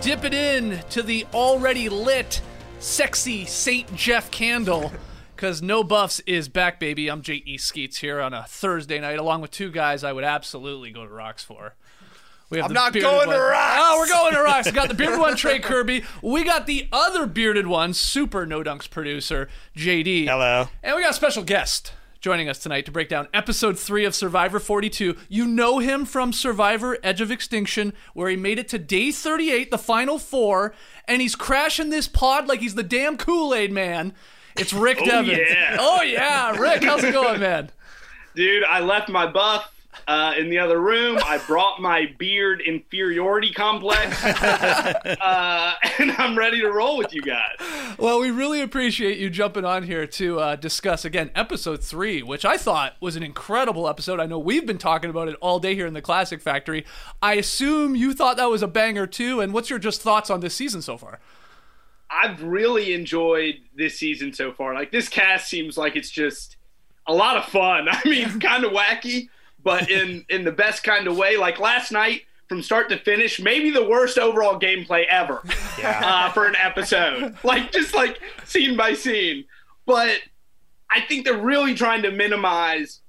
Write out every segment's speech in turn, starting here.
Dip it in to the already lit, sexy St. Jeff candle, because No Buffs is back, baby. I'm J.E. Skeets here on a Thursday night, along with two guys I would absolutely go to Rocks for. We have I'm not going to Rocks! Oh, we're going to Rocks. We got the bearded one, Trey Kirby. We got the other bearded one, super No Dunks producer, JD. Hello. And we got a special guest joining us tonight to break down episode 3 of Survivor 42. You know him from Survivor Edge of Extinction, where he made it to day 38, the final 4, and he's crashing this pod like he's the damn Kool-Aid man. It's Rick Devens. Yeah. Oh, yeah. Rick, how's it going, man? Dude, I left my buff in the other room. I brought my beard inferiority complex, and I'm ready to roll with you guys. Well, we really appreciate you jumping on here to discuss, again, episode 3, which I thought was an incredible episode. I know we've been talking about it all day here in the Classic Factory. I assume you thought that was a banger, too, and what's your just thoughts on this season so far? I've really enjoyed this season so far. Like, this cast seems like it's just a lot of fun. I mean, kind of wacky, but in the best kind of way. Like last night, from start to finish, maybe the worst overall gameplay ever for an episode. Like, just like scene by scene. But I think they're really trying to minimize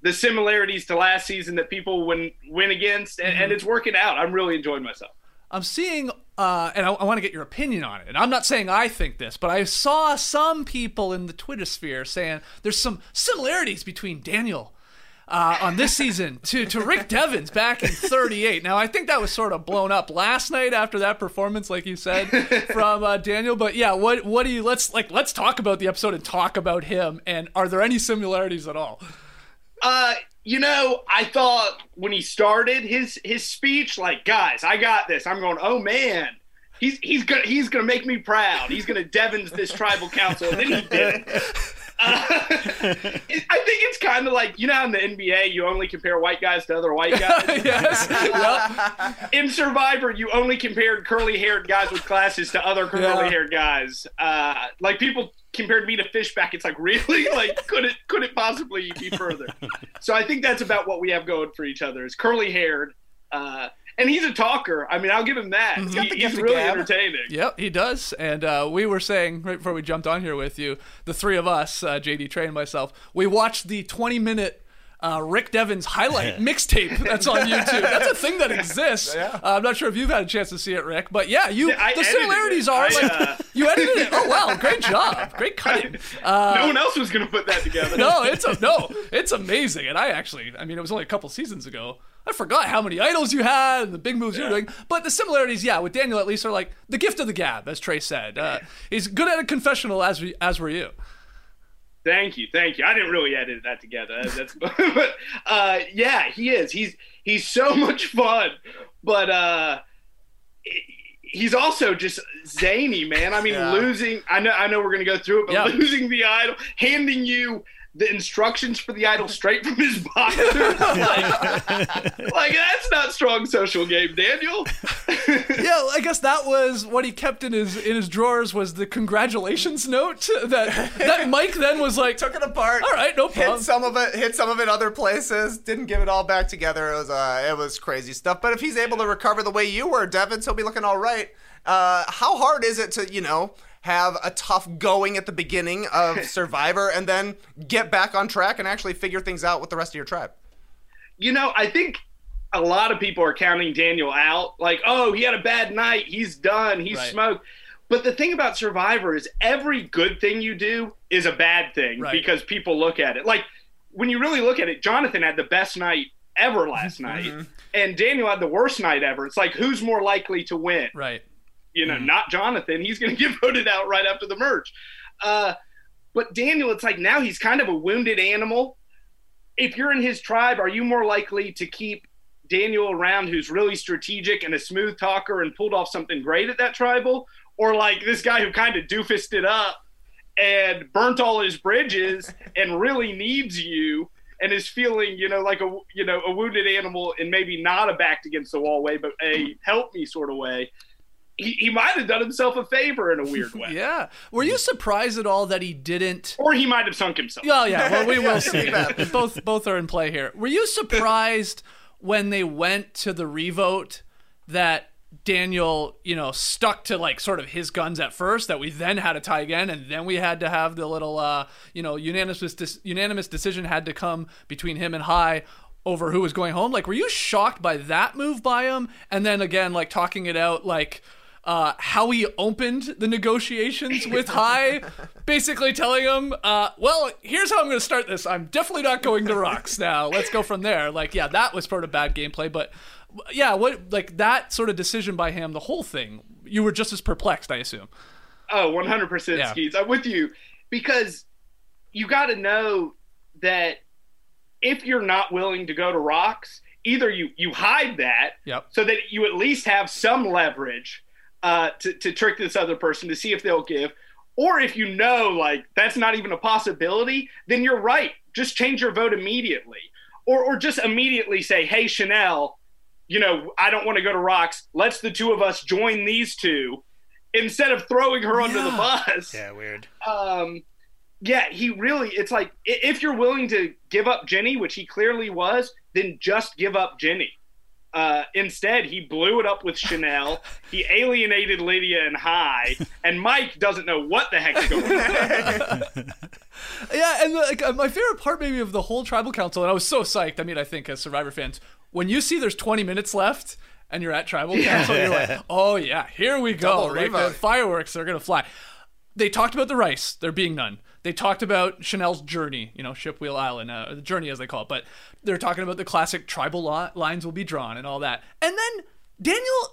the similarities to last season that people win against, and it's working out. I'm really enjoying myself. I'm seeing, and I want to get your opinion on it. And I'm not saying I think this, but I saw some people in the Twitter sphere saying there's some similarities between Daniel on this season to Rick Devens back in 38. Now, I think that was sort of blown up last night after that performance, like you said, from Daniel. But yeah, what do you, let's talk about the episode and talk about him. And are there any similarities at all? You know, I thought when he started his speech, like, guys, I got this. I'm going, oh man, he's gonna make me proud. He's gonna Devens this tribal council, and then he did. I think it's kind of like, you know how in the NBA you only compare white guys to other white guys? Yes. Yep. In Survivor, you only compared curly-haired guys with glasses to other curly-haired guys. Like, people compared me to Fishback. It's like, really? Like, could it possibly be further? So I think that's about what we have going for each other is curly-haired. And he's a talker. I mean, I'll give him that. He's really entertaining. Yep, he does. And we were saying, right before we jumped on here with you, the three of us, JD, Trey, and myself, we watched the 20-minute Rick Devens highlight mixtape that's on YouTube. That's a thing that exists. Yeah. I'm not sure if you've had a chance to see it, Rick, but yeah, the similarities are you edited it. Oh wow, great job, great cutting. No one else was going to put that together. No, it's amazing. And I mean, it was only a couple seasons ago. I forgot how many idols you had and the big moves you were doing. But the similarities, with Daniel at least, are like the gift of the gab, as Trey said. He's good at a confessional, as were you. Thank you. I didn't really edit that together. But he is. He's so much fun, but he's also just zany, man. I mean, losing. I know we're gonna go through it, but losing the idol, handing you the instructions for the idol straight from his boxers. like that's not strong social game, Daniel. Yeah, I guess that was what he kept in his drawers was the congratulations note that Mike then was like took it apart. All right, no problem. Hit some of it other places. Didn't give it all back together. It was crazy stuff. But if he's able to recover the way you were, Devens, he'll be looking all right. How hard is it to have a tough going at the beginning of Survivor and then get back on track and actually figure things out with the rest of your tribe? I think a lot of people are counting Daniel out. Like, oh, he had a bad night. He's done. He's smoked. But the thing about Survivor is every good thing you do is a bad thing because people look at it. Like, when you really look at it, Jonathan had the best night ever last night, and Daniel had the worst night ever. It's like, who's more likely to win? Right. You know, not Jonathan. He's going to get voted out right after the merge. But Daniel, it's like now he's kind of a wounded animal. If you're in his tribe, are you more likely to keep Daniel around, who's really strategic and a smooth talker and pulled off something great at that tribal, or like this guy who kind of doofused it up and burnt all his bridges and really needs you and is feeling, you know, like a wounded animal in maybe not a backed against the wall way, but a help me sort of way? He might have done himself a favor in a weird way. Yeah. Were you surprised at all that he didn't? Or he might have sunk himself. Oh, yeah. Well, we will see. Both are in play here. Were you surprised when they went to the revote that Daniel, you know, stuck to like sort of his guns at first, that we then had to tie again, and then we had to have the little, you know, unanimous decision had to come between him and Hai over who was going home? Like, were you shocked by that move by him? And then again, like talking it out, like how he opened the negotiations with Hai, basically telling him, well, here's how I'm going to start this. I'm definitely not going to rocks now. Let's go from there. Like, yeah, that was sort of bad gameplay, but yeah, what, like that sort of decision by him, the whole thing, you were just as perplexed, I assume. Oh, 100%, yeah. Skeets. I'm with you, because you got to know that if you're not willing to go to rocks, either you hide that so that you at least have some leverage to trick this other person to see if they'll give, or if you know, like, that's not even a possibility, then you're right. Just change your vote immediately, or just immediately say, hey, Chanelle, you know, I don't want to go to rocks. Let's the two of us join these two, instead of throwing her under the bus. Yeah, weird. Yeah, he really, it's like, if you're willing to give up Jenny, which he clearly was, then just give up Jenny. Instead, he blew it up with Chanelle. He alienated Lydia and Hai, and Mike doesn't know what the heck's going on. Yeah, and like, my favorite part maybe of the whole tribal council, and I was so psyched, I mean, I think as Survivor fans, when you see there's 20 minutes left and you're at tribal council, you're like, oh yeah, here we go. Right? The fireworks are going to fly. They talked about the rice, there being none. They talked about Chanelle's journey, you know, Shipwheel Island, the journey as they call it, but they're talking about the classic tribal lines will be drawn and all that. And then Daniel,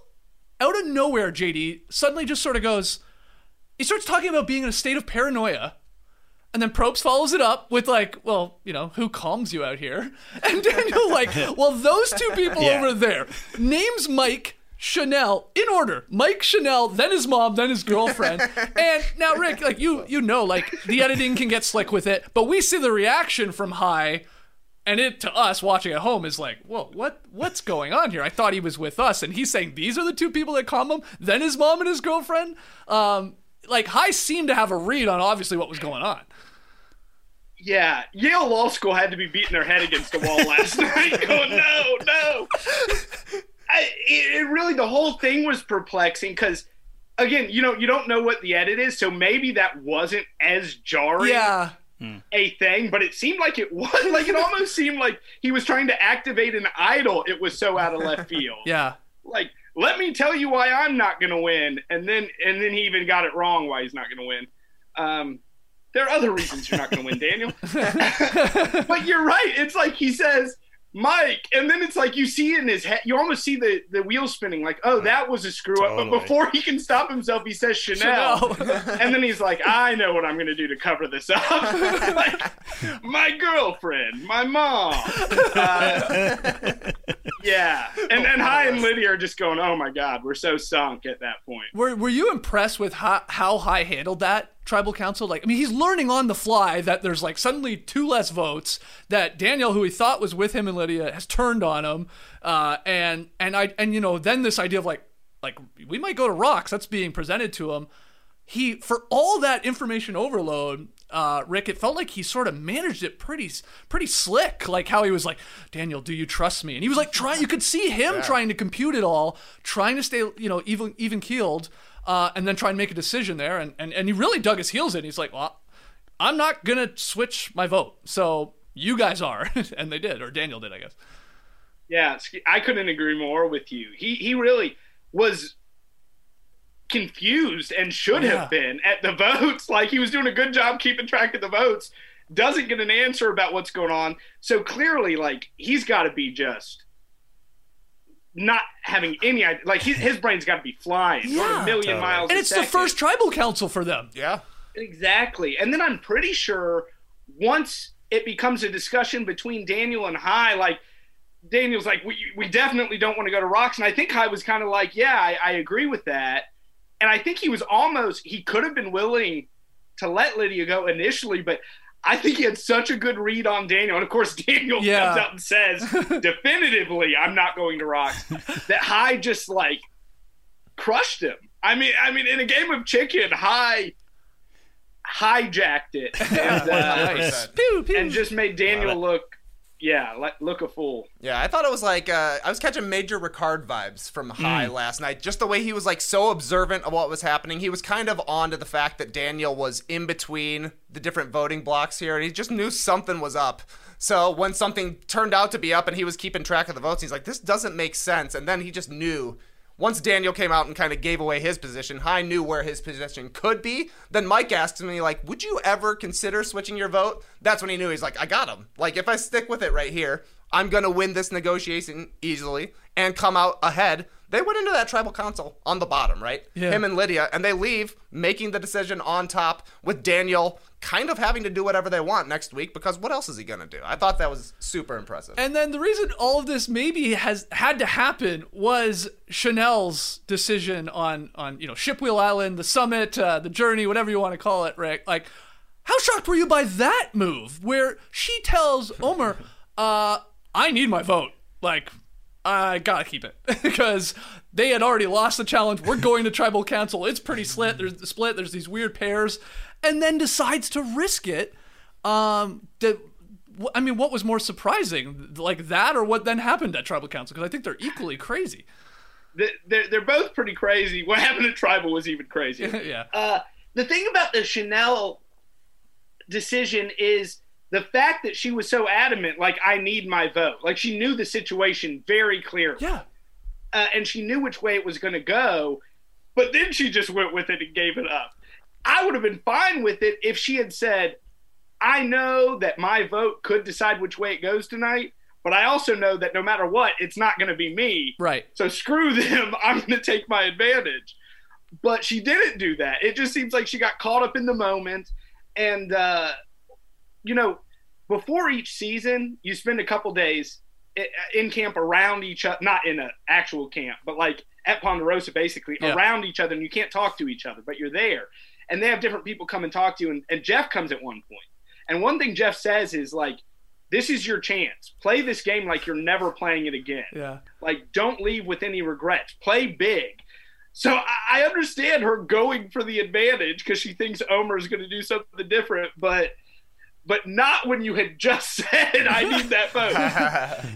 out of nowhere, JD, suddenly just sort of goes, he starts talking about being in a state of paranoia, and then Probst follows it up with like, well, you know, who calms you out here? And Daniel like, well, those two people over there, names Mike, Chanelle in order, Mike, Chanelle, then his mom, then his girlfriend. And now Rick, like you know, like the editing can get slick with it, but we see the reaction from Hai, and it to us watching at home is like, whoa, what's going on here? I thought he was with us, and he's saying these are the two people that calm him, then his mom and his girlfriend. Like Hai seemed to have a read on obviously what was going on. Yeah, Yale Law School had to be beating their head against the wall last night, going no. It really, the whole thing was perplexing because, again, you know, you don't know what the edit is, so maybe that wasn't as jarring a thing, but it seemed like it was. Like, it almost seemed like he was trying to activate an idol. It was so out of left field. Yeah. Like, let me tell you why I'm not going to win, and then he even got it wrong why he's not going to win. There are other reasons you're not going to win, Daniel. But you're right. It's like he says, Mike, and then it's like you see in his head, you almost see the wheel spinning, like, oh, that was a screw-up. Totally. But before he can stop himself, he says Chanelle. And then he's like, I know what I'm going to do to cover this up. Like, my girlfriend, my mom. Yeah. And then Hai and Lydia are just going, oh, my God, we're so sunk at that point. Were you impressed with how Hai handled that tribal council? Like, I mean, he's learning on the fly that there's like suddenly two less votes, that Daniel, who he thought was with him and Lydia, has turned on him, and you know, then this idea of like we might go to rocks, that's being presented to him. He, for all that information overload, Rick, it felt like he sort of managed it pretty slick, like how he was like, Daniel, do you trust me? And he was like trying, you could see him trying to compute it all, trying to stay, you know, even keeled. And then try and make a decision there. And he really dug his heels in. He's like, well, I'm not going to switch my vote. So you guys are. And they did, or Daniel did, I guess. Yeah, I couldn't agree more with you. He really was confused and should have been at the votes. Like, he was doing a good job keeping track of the votes. doesn't get an answer about what's going on. So clearly, like, he's got to be just not having any idea. Like, his brain's got to be flying a million miles. And it's the first tribal council for them. Yeah. Exactly. And then I'm pretty sure once it becomes a discussion between Daniel and Hai, like, Daniel's like, we definitely don't want to go to rocks. And I think Hai was kind of like, yeah, I agree with that. And I think he was almost, he could have been willing to let Lydia go initially, but I think he had such a good read on Daniel. And of course, Daniel comes out and says, definitively, I'm not going to rocks. That Hai just, like, crushed him. I mean, in a game of chicken, Hai hijacked it and, and just made Daniel look a fool. Yeah, I thought it was like, I was catching Major Ricard vibes from Hai last night. Just the way he was, like, so observant of what was happening. He was kind of on to the fact that Daniel was in between the different voting blocks here, and he just knew something was up. So when something turned out to be up and he was keeping track of the votes, he's like, this doesn't make sense. And then he just knew. Once Daniel came out and kind of gave away his position, Hai knew where his position could be. Then Mike asked me, like, would you ever consider switching your vote? That's when he knew. He's like, I got him. Like, if I stick with it right here, I'm going to win this negotiation easily and come out ahead. They went into that tribal council on the bottom, right? Yeah. Him and Lydia. And they leave making the decision on top with Daniel kind of having to do whatever they want next week, because what else is he going to do? I thought that was super impressive. And then the reason all of this maybe has had to happen was Chanelle's decision on Shipwheel Island, the summit, the journey, whatever you want to call it, Rick. Like, how shocked were you by that move where she tells Omer, I need my vote. Like, I gotta keep it because they had already lost the challenge. We're going to tribal council. It's pretty split. There's these weird pairs, and then decides to risk it. What was more surprising, like that, or what then happened at tribal council? Because I think they're equally crazy. They're both pretty crazy. What happened at tribal was even crazier. Yeah. The thing about the Chanelle decision is the fact that she was so adamant, like, I need my vote. Like, she knew the situation very clearly. Yeah. And she knew which way it was going to go, but then she just went with it and gave it up. I would have been fine with it if she had said, I know that my vote could decide which way it goes tonight, but I also know that no matter what, it's not going to be me. Right. So screw them. I'm going to take my advantage. But she didn't do that. It just seems like she got caught up in the moment and, before each season, you spend a couple days in camp around each other, not in an actual camp, but like at Ponderosa, basically around each other, and you can't talk to each other, but you're there. And they have different people come and talk to you, and Jeff comes at one point. And one thing Jeff says is, like, this is your chance. Play this game like you're never playing it again. Yeah. Like, don't leave with any regrets. Play big. So I understand her going for the advantage because she thinks Omer is going to do something different, but not when you had just said, I need that vote.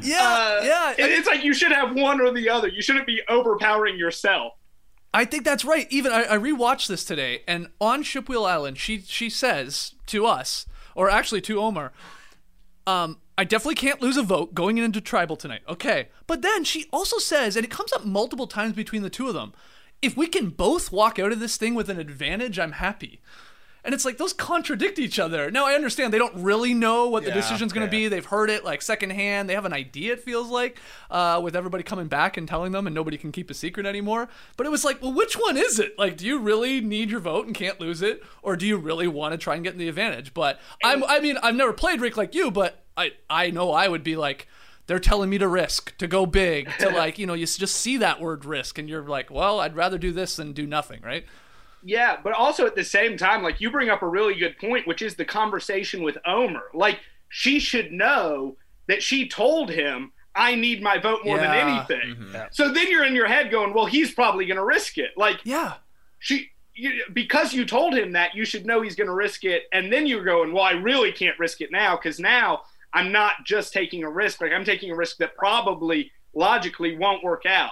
Yeah. It's like you should have one or the other. You shouldn't be overpowering yourself. I think that's right. Even I rewatched this today, and on Shipwheel Island, she says to us, or actually to Omer, I definitely can't lose a vote going into tribal tonight. Okay. But then she also says, and it comes up multiple times between the two of them, if we can both walk out of this thing with an advantage, I'm happy. And it's like, those contradict each other. Now, I understand they don't really know what the decision's going to be. They've heard it, like, secondhand. They have an idea, it feels like, with everybody coming back and telling them, and nobody can keep a secret anymore. But it was like, well, which one is it? Like, do you really need your vote and can't lose it? Or do you really want to try and get in the advantage? But, I've never played Rick like you, but I know I would be like, they're telling me to risk, to go big, to, like, you just see that word risk, and you're like, well, I'd rather do this than do nothing, right? Yeah, but also at the same time, like, you bring up a really good point, which is the conversation with Omer. Like, she should know that she told him, I need my vote more than anything. Mm-hmm. Yeah. So then you're in your head going, well, he's probably going to risk it. Like, because you told him that, you should know he's going to risk it. And then you're going, well, I really can't risk it now, because now I'm not just taking a risk. Like, I'm taking a risk that probably logically won't work out.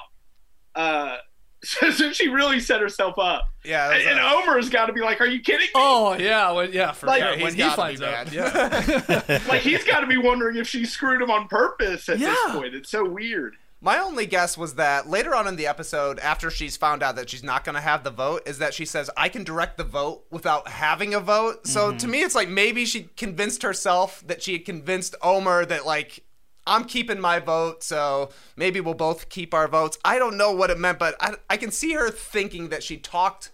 So she really set herself up. Yeah. And Omer's got to be like, are you kidding me? Oh, yeah. Well, yeah, for like, when he finds out. Yeah. Like, he's got to be wondering if she screwed him on purpose at this point. It's so weird. My only guess was that later on in the episode, after she's found out that she's not going to have the vote, is that she says, I can direct the vote without having a vote. So to me, it's like maybe she convinced herself that she had convinced Omer that, like, I'm keeping my vote, so maybe we'll both keep our votes. I don't know what it meant, but I can see her thinking that she talked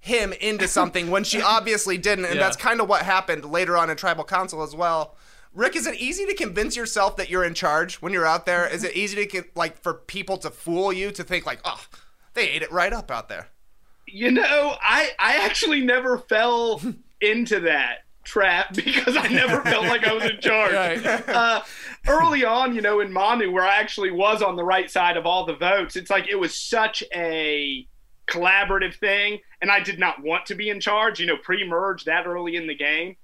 him into something when she obviously didn't. And that's kind of what happened later on in Tribal Council as well. Rick, is it easy to convince yourself that you're in charge when you're out there? Is it easy to, like, for people to fool you, to think, like, oh, they ate it right up out there? You know, I actually never fell into that trap because I never felt like I was in charge. Right. Early on, you know, in Manu, where I actually was on the right side of all the votes, it's like it was such a collaborative thing, and I did not want to be in charge, you know, pre-merge that early in the game.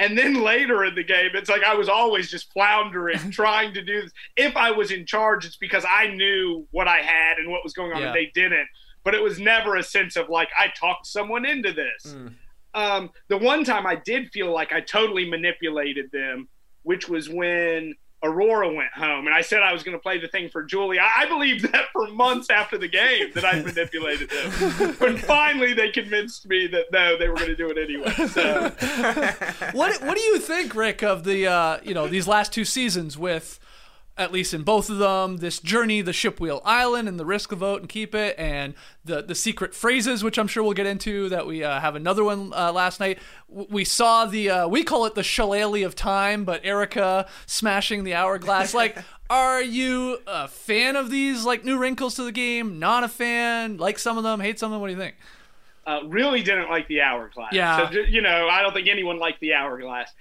And then later in the game, it's like I was always just floundering, trying to do this. If I was in charge, it's because I knew what I had and what was going on, and they didn't. But it was never a sense of, like, I talked someone into this. The one time I did feel like I totally manipulated them, which was when Aurora went home. And I said I was going to play the thing for Julie. I believed that for months after the game that I manipulated them. But finally they convinced me that, no, they were going to do it anyway. So. What do you think, Rick, of the you know, these last two seasons with, at least in both of them, this journey, the Shipwheel Island and the risk of vote and keep it, and the secret phrases, which I'm sure we'll get into, that we have another one last night. We saw the, we call it the shillelagh of time, but Erica smashing the hourglass. Like, are you a fan of these, like, new wrinkles to the game? Not a fan? Like some of them? Hate some of them? What do you think? Really didn't like the hourglass. Yeah. So, you know, I don't think anyone liked the hourglass.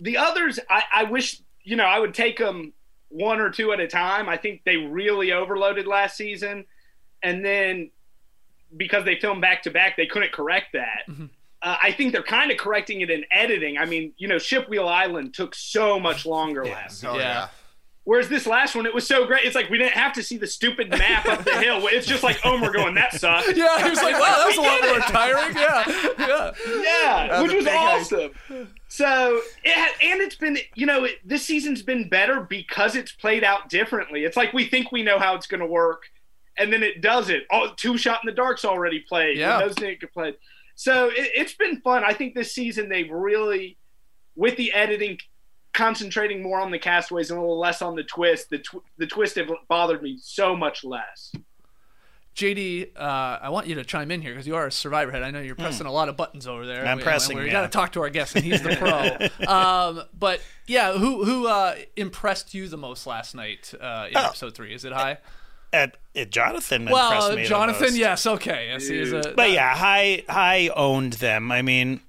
The others, I wish, you know, I would take them one or two at a time. I think they really overloaded last season. And then because they filmed back-to-back, they couldn't correct that. I think they're kind of correcting it in editing. I mean, you know, Shipwheel Island took so much longer last season. Whereas this last one, it was so great. It's like we didn't have to see the stupid map up the hill. It's just like Omer going, that sucked. Yeah, he was like, wow, that was a lot more tiring. Yeah, which was awesome. So, and it's been, you know, this season's been better because it's played out differently. It's like we think we know how it's going to work, and then it doesn't. Oh, Two Shot in the Dark's already played. Yeah. Those didn't get played. So it's been fun. I think this season they've really, with the editing, concentrating more on the castaways and a little less on the twist. The twist have bothered me so much less. JD, I want you to chime in here because you are a Survivor head. I know you're pressing a lot of buttons over there. I'm pressing. We got to talk to our guest, and he's the pro. But yeah, who impressed you the most last night in episode 3? Is it Hai? Jonathan impressed me. Jonathan, the most. Yes, he is a. But yeah, Hai owned them. I mean,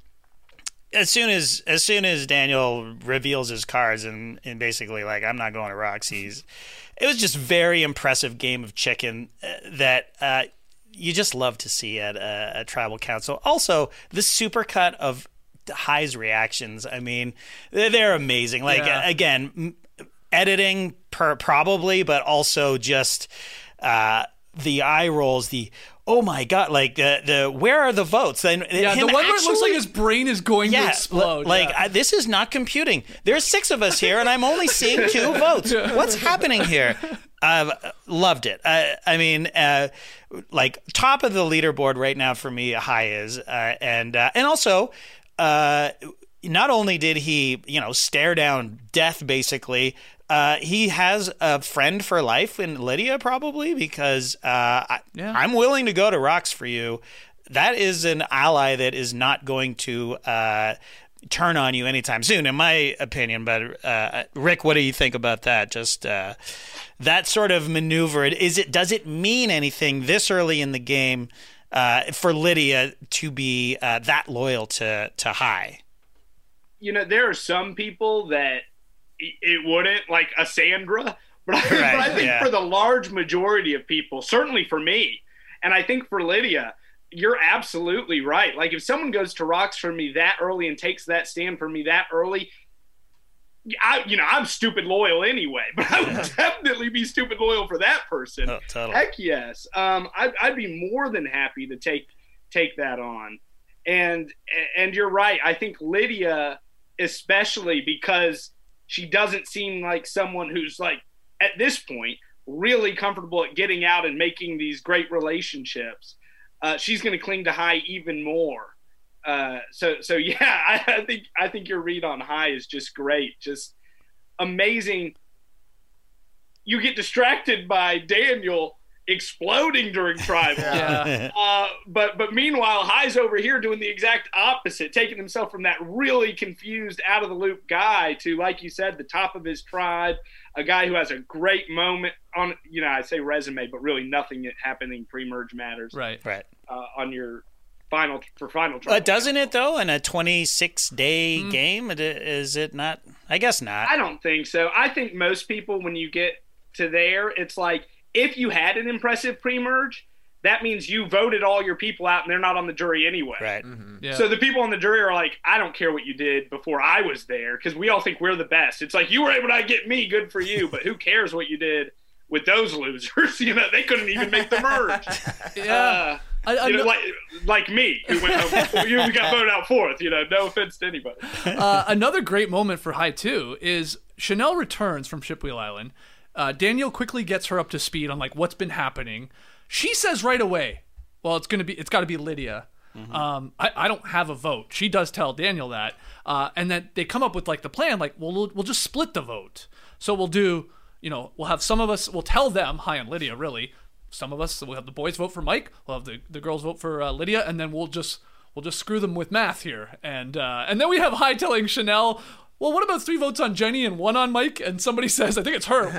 as soon as Daniel reveals his cards and basically like, I'm not going to Roxy's, it was just very impressive game of chicken that you just love to see at a Tribal Council. Also, the supercut of Hai's reactions. I mean, they're amazing. Like again, editing probably, but also just the eye rolls, the. Oh my God! Like the where are the votes? And the one where it looks like his brain is going to explode. Like this is not computing. There's 6 of us here, and I'm only seeing 2 votes. What's happening here? Loved it. I mean, like top of the leaderboard right now for me, Hai is, and also. Not only did he, you know, stare down death, basically, he has a friend for life in Lydia, probably, because I'm willing to go to rocks for you. That is an ally that is not going to turn on you anytime soon, in my opinion. But, Rick, what do you think about that? Just that sort of maneuver. Does it mean anything this early in the game for Lydia to be that loyal to Hai? You know, there are some people that it wouldn't, like a Sandra, but I think for the large majority of people, certainly for me, and I think for Lydia, you're absolutely right. Like, if someone goes to rocks for me that early and takes that stand for me that early, I'm stupid loyal anyway, but I would definitely be stupid loyal for that person. Oh, totally. Heck yes. I'd be more than happy to take that on. And you're right. I think Lydia, especially because she doesn't seem like someone who's like, at this point, really comfortable at getting out and making these great relationships, she's going to cling to Hai even more. So yeah, I think your read on Hai is just great, just amazing. You get distracted by Daniel exploding during tribal. Yeah. But meanwhile, Hai's over here doing the exact opposite, taking himself from that really confused, out of the loop guy to, like you said, the top of his tribe, a guy who has a great moment on, you know, I say resume, but really nothing happening pre-merge matters. Right. On your final trial. Doesn't it though? In a 26-day game, is it not? I guess not. I don't think so. I think most people, when you get to there, it's like, if you had an impressive pre-merge, that means you voted all your people out and they're not on the jury anyway. Right. Mm-hmm. Yeah. So the people on the jury are like, I don't care what you did before I was there, because we all think we're the best. It's like, you were able to get me, good for you, but who cares what you did with those losers? You know, they couldn't even make the merge. Yeah. Like me, who went over, we got voted out fourth, you know, no offense to anybody. Another great moment for Hai too is Chanelle returns from Shipwheel Island. Daniel quickly gets her up to speed on like what's been happening. She says right away, well, it's gotta be Lydia. Mm-hmm. I don't have a vote. She does tell Daniel that. And then they come up with like the plan, like, well, we'll just split the vote. So we'll do, you know, we'll have some of us, we'll tell them, Hai and Lydia really, some of us, so we'll have the boys vote for Mike, we'll have the girls vote for Lydia, and then we'll just screw them with math here. And then we have Hai telling Chanelle, well, what about 3 votes on Jenny and 1 on Mike? And somebody says, I think it's her.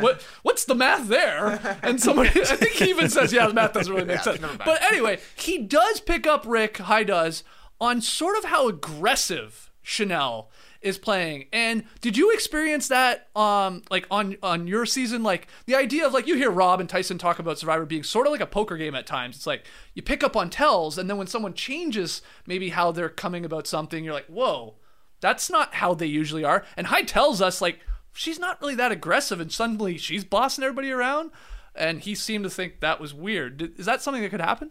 What's the math there? And somebody, I think he even says, yeah, the math doesn't really make sense. But anyway, he does pick up Rick, Hai does, on sort of how aggressive Chanelle is playing. And did you experience that like on your season? Like the idea of like, you hear Rob and Tyson talk about Survivor being sort of like a poker game at times. It's like you pick up on tells, and then when someone changes maybe how they're coming about something, you're like, whoa, that's not how they usually are. And Hai tells us, like, she's not really that aggressive, and suddenly she's bossing everybody around. And he seemed to think that was weird. Is that something that could happen?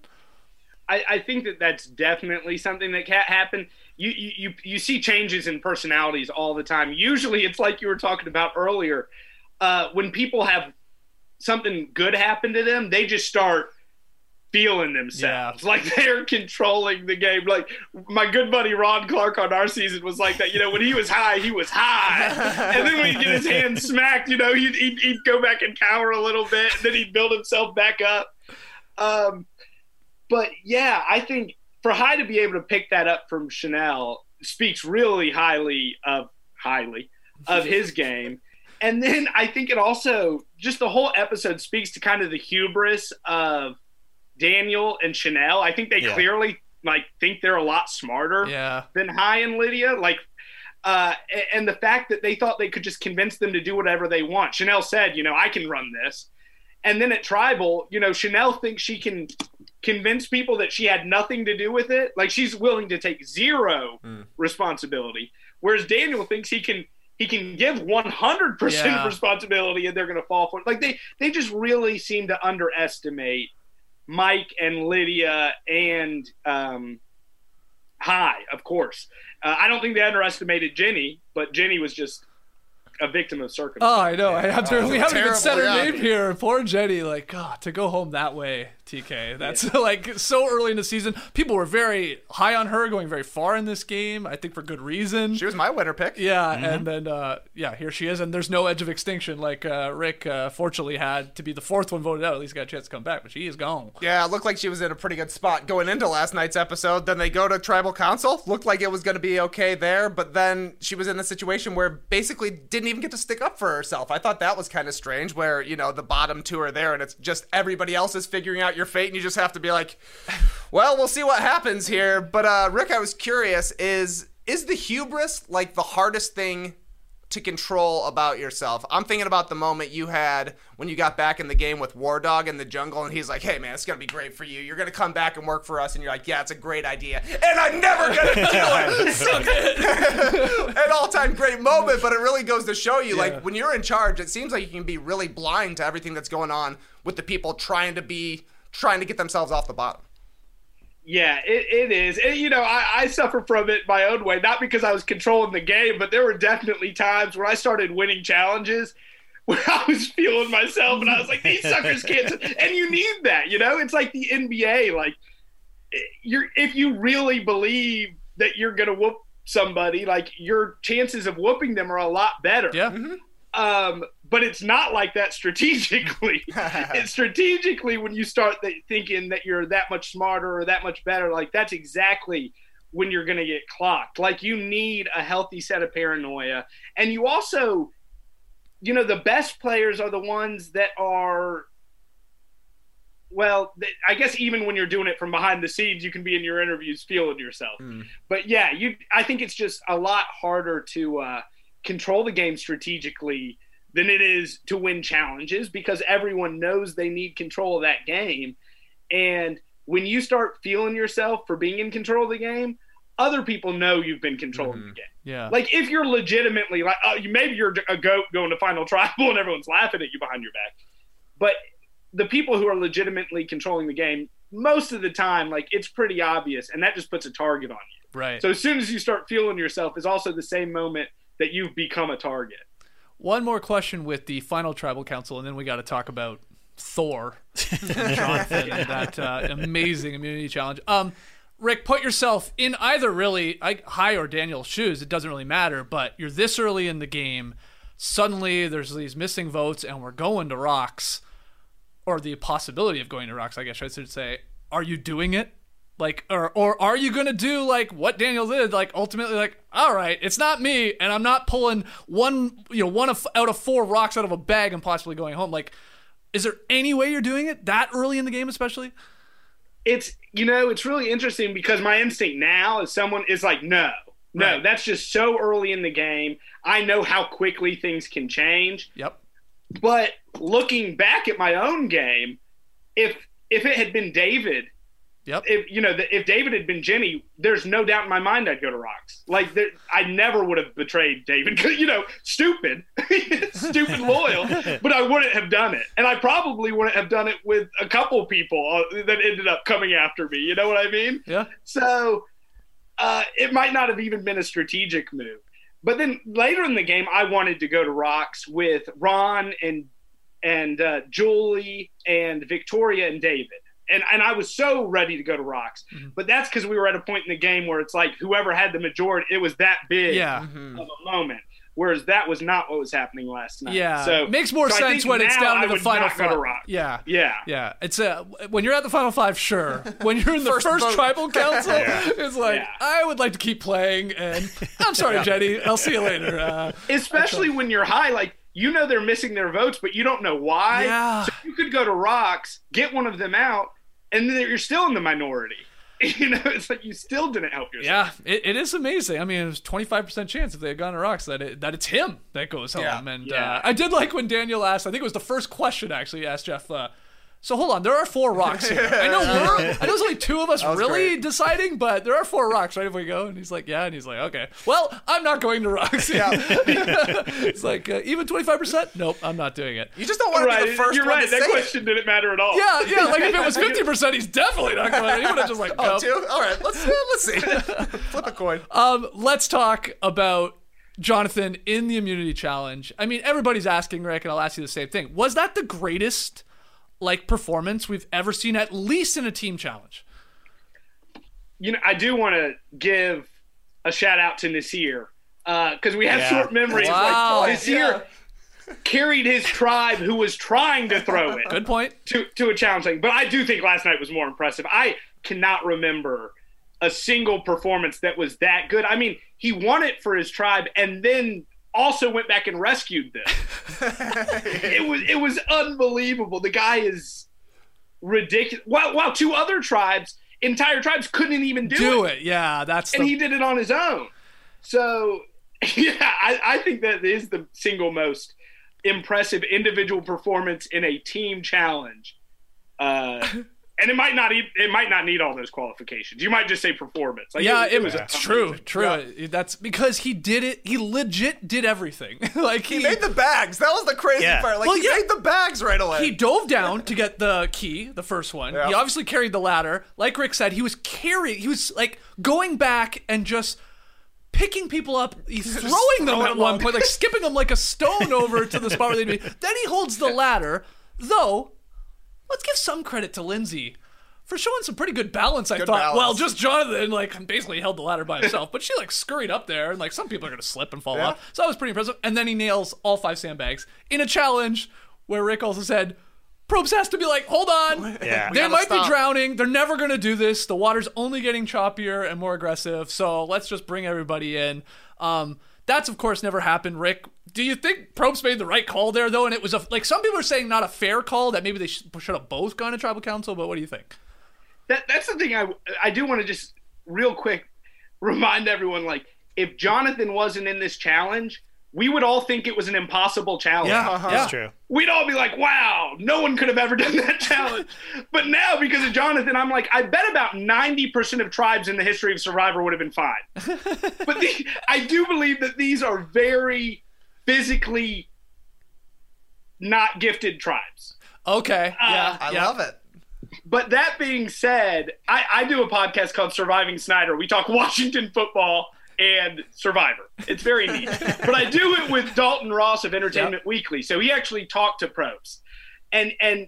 I think that that's definitely something that can happen. You see changes in personalities all the time. Usually it's like you were talking about earlier. When people have something good happen to them, they just start feeling themselves, yeah, like they're controlling the game. Like my good buddy Ron Clark on our season was like that, you know, when he was Hai, he was Hai. And then when he'd get his hand smacked, you know, he'd go back and cower a little bit, and then he'd build himself back up. But yeah, I think for Hai to be able to pick that up from Chanelle speaks really highly of his game. And then I think it also, just the whole episode speaks to kind of the hubris of Daniel and Chanelle. I think they clearly like think they're a lot smarter than Hai and Lydia. Like, and the fact that they thought they could just convince them to do whatever they want. Chanelle said, you know, I can run this. And then at tribal, you know, Chanelle thinks she can convince people that she had nothing to do with it. Like she's willing to take zero responsibility. Whereas Daniel thinks he can give 100% responsibility and they're going to fall for it. Like they just really seem to underestimate Mike and Lydia and Hai, of course. I don't think they underestimated Jenny, but Jenny was just a victim of circumstance. Oh, I know. We haven't even said her name here. Poor Jenny. Like, God, to go home that way, TK. That's like so early in the season. People were very Hai on her, going very far in this game. I think for good reason. She was my winner pick. Yeah, and then here she is. And there's no Edge of Extinction like Rick fortunately had to be the fourth one voted out. At least got a chance to come back, but she is gone. Yeah, it looked like she was in a pretty good spot going into last night's episode. Then they go to Tribal Council. Looked like it was going to be okay there, but then she was in a situation where basically didn't even get to stick up for herself. I thought that was kind of strange, where, you know, the bottom two are there and it's just everybody else is figuring out your fate, and you just have to be like, well, we'll see what happens here. But Rick, I was curious, is the hubris like the hardest thing to control about yourself? I'm thinking about the moment you had when you got back in the game with War Dog in the jungle, and he's like, hey man, it's gonna be great for you, you're gonna come back and work for us, and you're like, yeah, it's a great idea, and I'm never gonna do it. Suck it. An all-time great moment, but it really goes to show you, like, when you're in charge, it seems like you can be really blind to everything that's going on with the people trying to get themselves off the bottom. Yeah, it is. And, you know, I suffer from it my own way, not because I was controlling the game, but there were definitely times when I started winning challenges where I was feeling myself and I was like, these suckers can't. And you need that, you know? It's like the NBA. Like, if you really believe that you're going to whoop somebody, like, your chances of whooping them are a lot better. Yeah. Mm-hmm. But it's not like that strategically. It's strategically when you start thinking that you're that much smarter or that much better, like, that's exactly when you're going to get clocked. Like, you need a healthy set of paranoia. And you also, you know, the best players are the ones that are, well, I guess even when you're doing it from behind the scenes, you can be in your interviews feeling yourself. Mm. But, yeah, I think it's just a lot harder to control the game strategically than it is to win challenges, because everyone knows they need control of that game. And when you start feeling yourself for being in control of the game, other people know you've been controlling the game. Yeah. Like, if you're legitimately, like, oh, maybe you're a goat going to Final Tribal and everyone's laughing at you behind your back. But the people who are legitimately controlling the game, most of the time, like, it's pretty obvious, and that just puts a target on you. Right. So as soon as you start feeling yourself is also the same moment that you've become a target. One more question with the Final Tribal Council, and then we got to talk about Thor and Jonathan and that amazing immunity challenge. Rick, put yourself in either really Hai or Daniel's shoes. It doesn't really matter, but you're this early in the game. Suddenly there's these missing votes, and we're going to rocks, or the possibility of going to rocks, I guess I should say. Are you doing it? Like, or are you going to do like what Daniel did? Like, ultimately, like, all right, it's not me, and I'm not pulling one out of four rocks out of a bag and possibly going home. Like, is there any way you're doing it that early in the game, especially? It's, you know, it's really interesting because my instinct now as someone is like, no, right. That's just so early in the game. I know how quickly things can change. Yep. But looking back at my own game, if it had been David. Yep. If David had been Jenny, there's no doubt in my mind I'd go to rocks. Like, I never would have betrayed David. You know, stupid loyal, but I wouldn't have done it. And I probably wouldn't have done it with a couple people that ended up coming after me. You know what I mean? Yeah. So it might not have even been a strategic move. But then later in the game, I wanted to go to rocks with Ron and Julie and Victoria and David. And I was so ready to go to rocks. Mm-hmm. But that's because we were at a point in the game where it's like whoever had the majority, it was that big of a moment. Whereas that was not what was happening last night. Yeah, so makes more sense when it's down to the final five. Yeah. It's when you're at the final five, sure. When you're in the first tribal council, it's like I would like to keep playing, and I'm sorry, Jenny, I'll see you later. Especially when you're Hai, like. You know they're missing their votes, but you don't know why. Yeah. So you could go to rocks, get one of them out, and then you're still in the minority. You know, it's like you still didn't help yourself. Yeah, it is amazing. I mean, it was 25% chance if they had gone to rocks that it's him that goes home. Yeah. And I did like when Daniel asked, I think it was the first question actually, asked Jeff, so hold on, there are four rocks here. I know there's only two of us really deciding, but there are four rocks, right, if we go? And he's like, yeah. And he's like, okay. Well, I'm not going to rocks. Yeah. It's like, even 25%? Nope, I'm not doing it. You just don't want to be the first one to say it. That question didn't matter at all. Yeah. Like, if it was 50%, he's definitely not going to. He would have just like, oh, two? All right, let's see. Flip a coin. Let's talk about Jonathan in the immunity challenge. I mean, everybody's asking, Rick, and I'll ask you the same thing. Was that the greatest performance we've ever seen, at least in a team challenge? You know, I do want to give a shout out to Nasir because we have short memories. Wow. Nasir carried his tribe, who was trying to throw it. Good point. To a challenge thing. But I do think last night was more impressive. I cannot remember a single performance that was that good. I mean, he won it for his tribe and then also went back and rescued them. It was unbelievable. The guy is ridiculous. Wow, two other tribes, entire tribes couldn't even do it. Yeah, he did it on his own. So yeah, I think that is the single most impressive individual performance in a team challenge. And it might not need all those qualifications. You might just say performance. Like, yeah, it was true. Yeah. That's because he did it. He legit did everything. Like he made the bags. That was the crazy part. Like he made the bags right away. He dove down to get the key, the first one. Yeah. He obviously carried the ladder. Like Rick said, he was like going back and just picking people up, he's throwing them at one point, like skipping them like a stone over to the spot where they'd be. Then he holds the ladder, though. Let's give some credit to Lindsay for showing some pretty good balance, I thought. Well, just Jonathan, like, basically held the ladder by himself, but she, like, scurried up there, and, like, some people are going to slip and fall off. So that was pretty impressive. And then he nails all 5 sandbags in a challenge where Rick also said, Probst has to be like, hold on. Yeah. They might be drowning. They're never going to do this. The water's only getting choppier and more aggressive, so let's just bring everybody in. That's, of course, never happened, Rick. Do you think Probst made the right call there, though? And it was, like, some people are saying not a fair call, that maybe they should have both gone to tribal council, but what do you think? That's the thing I do want to just real quick remind everyone, like, if Jonathan wasn't in this challenge, we would all think it was an impossible challenge. Yeah, that's true. We'd all be like, wow, no one could have ever done that challenge. But now, because of Jonathan, I'm like, I bet about 90% of tribes in the history of Survivor would have been fine. But I do believe that these are very physically not gifted tribes. Okay. I love it. But that being said, I do a podcast called Surviving Snyder. We talk Washington football and Survivor. It's very neat. But I do it with Dalton Ross of Entertainment Weekly. So he actually talked to Probst. And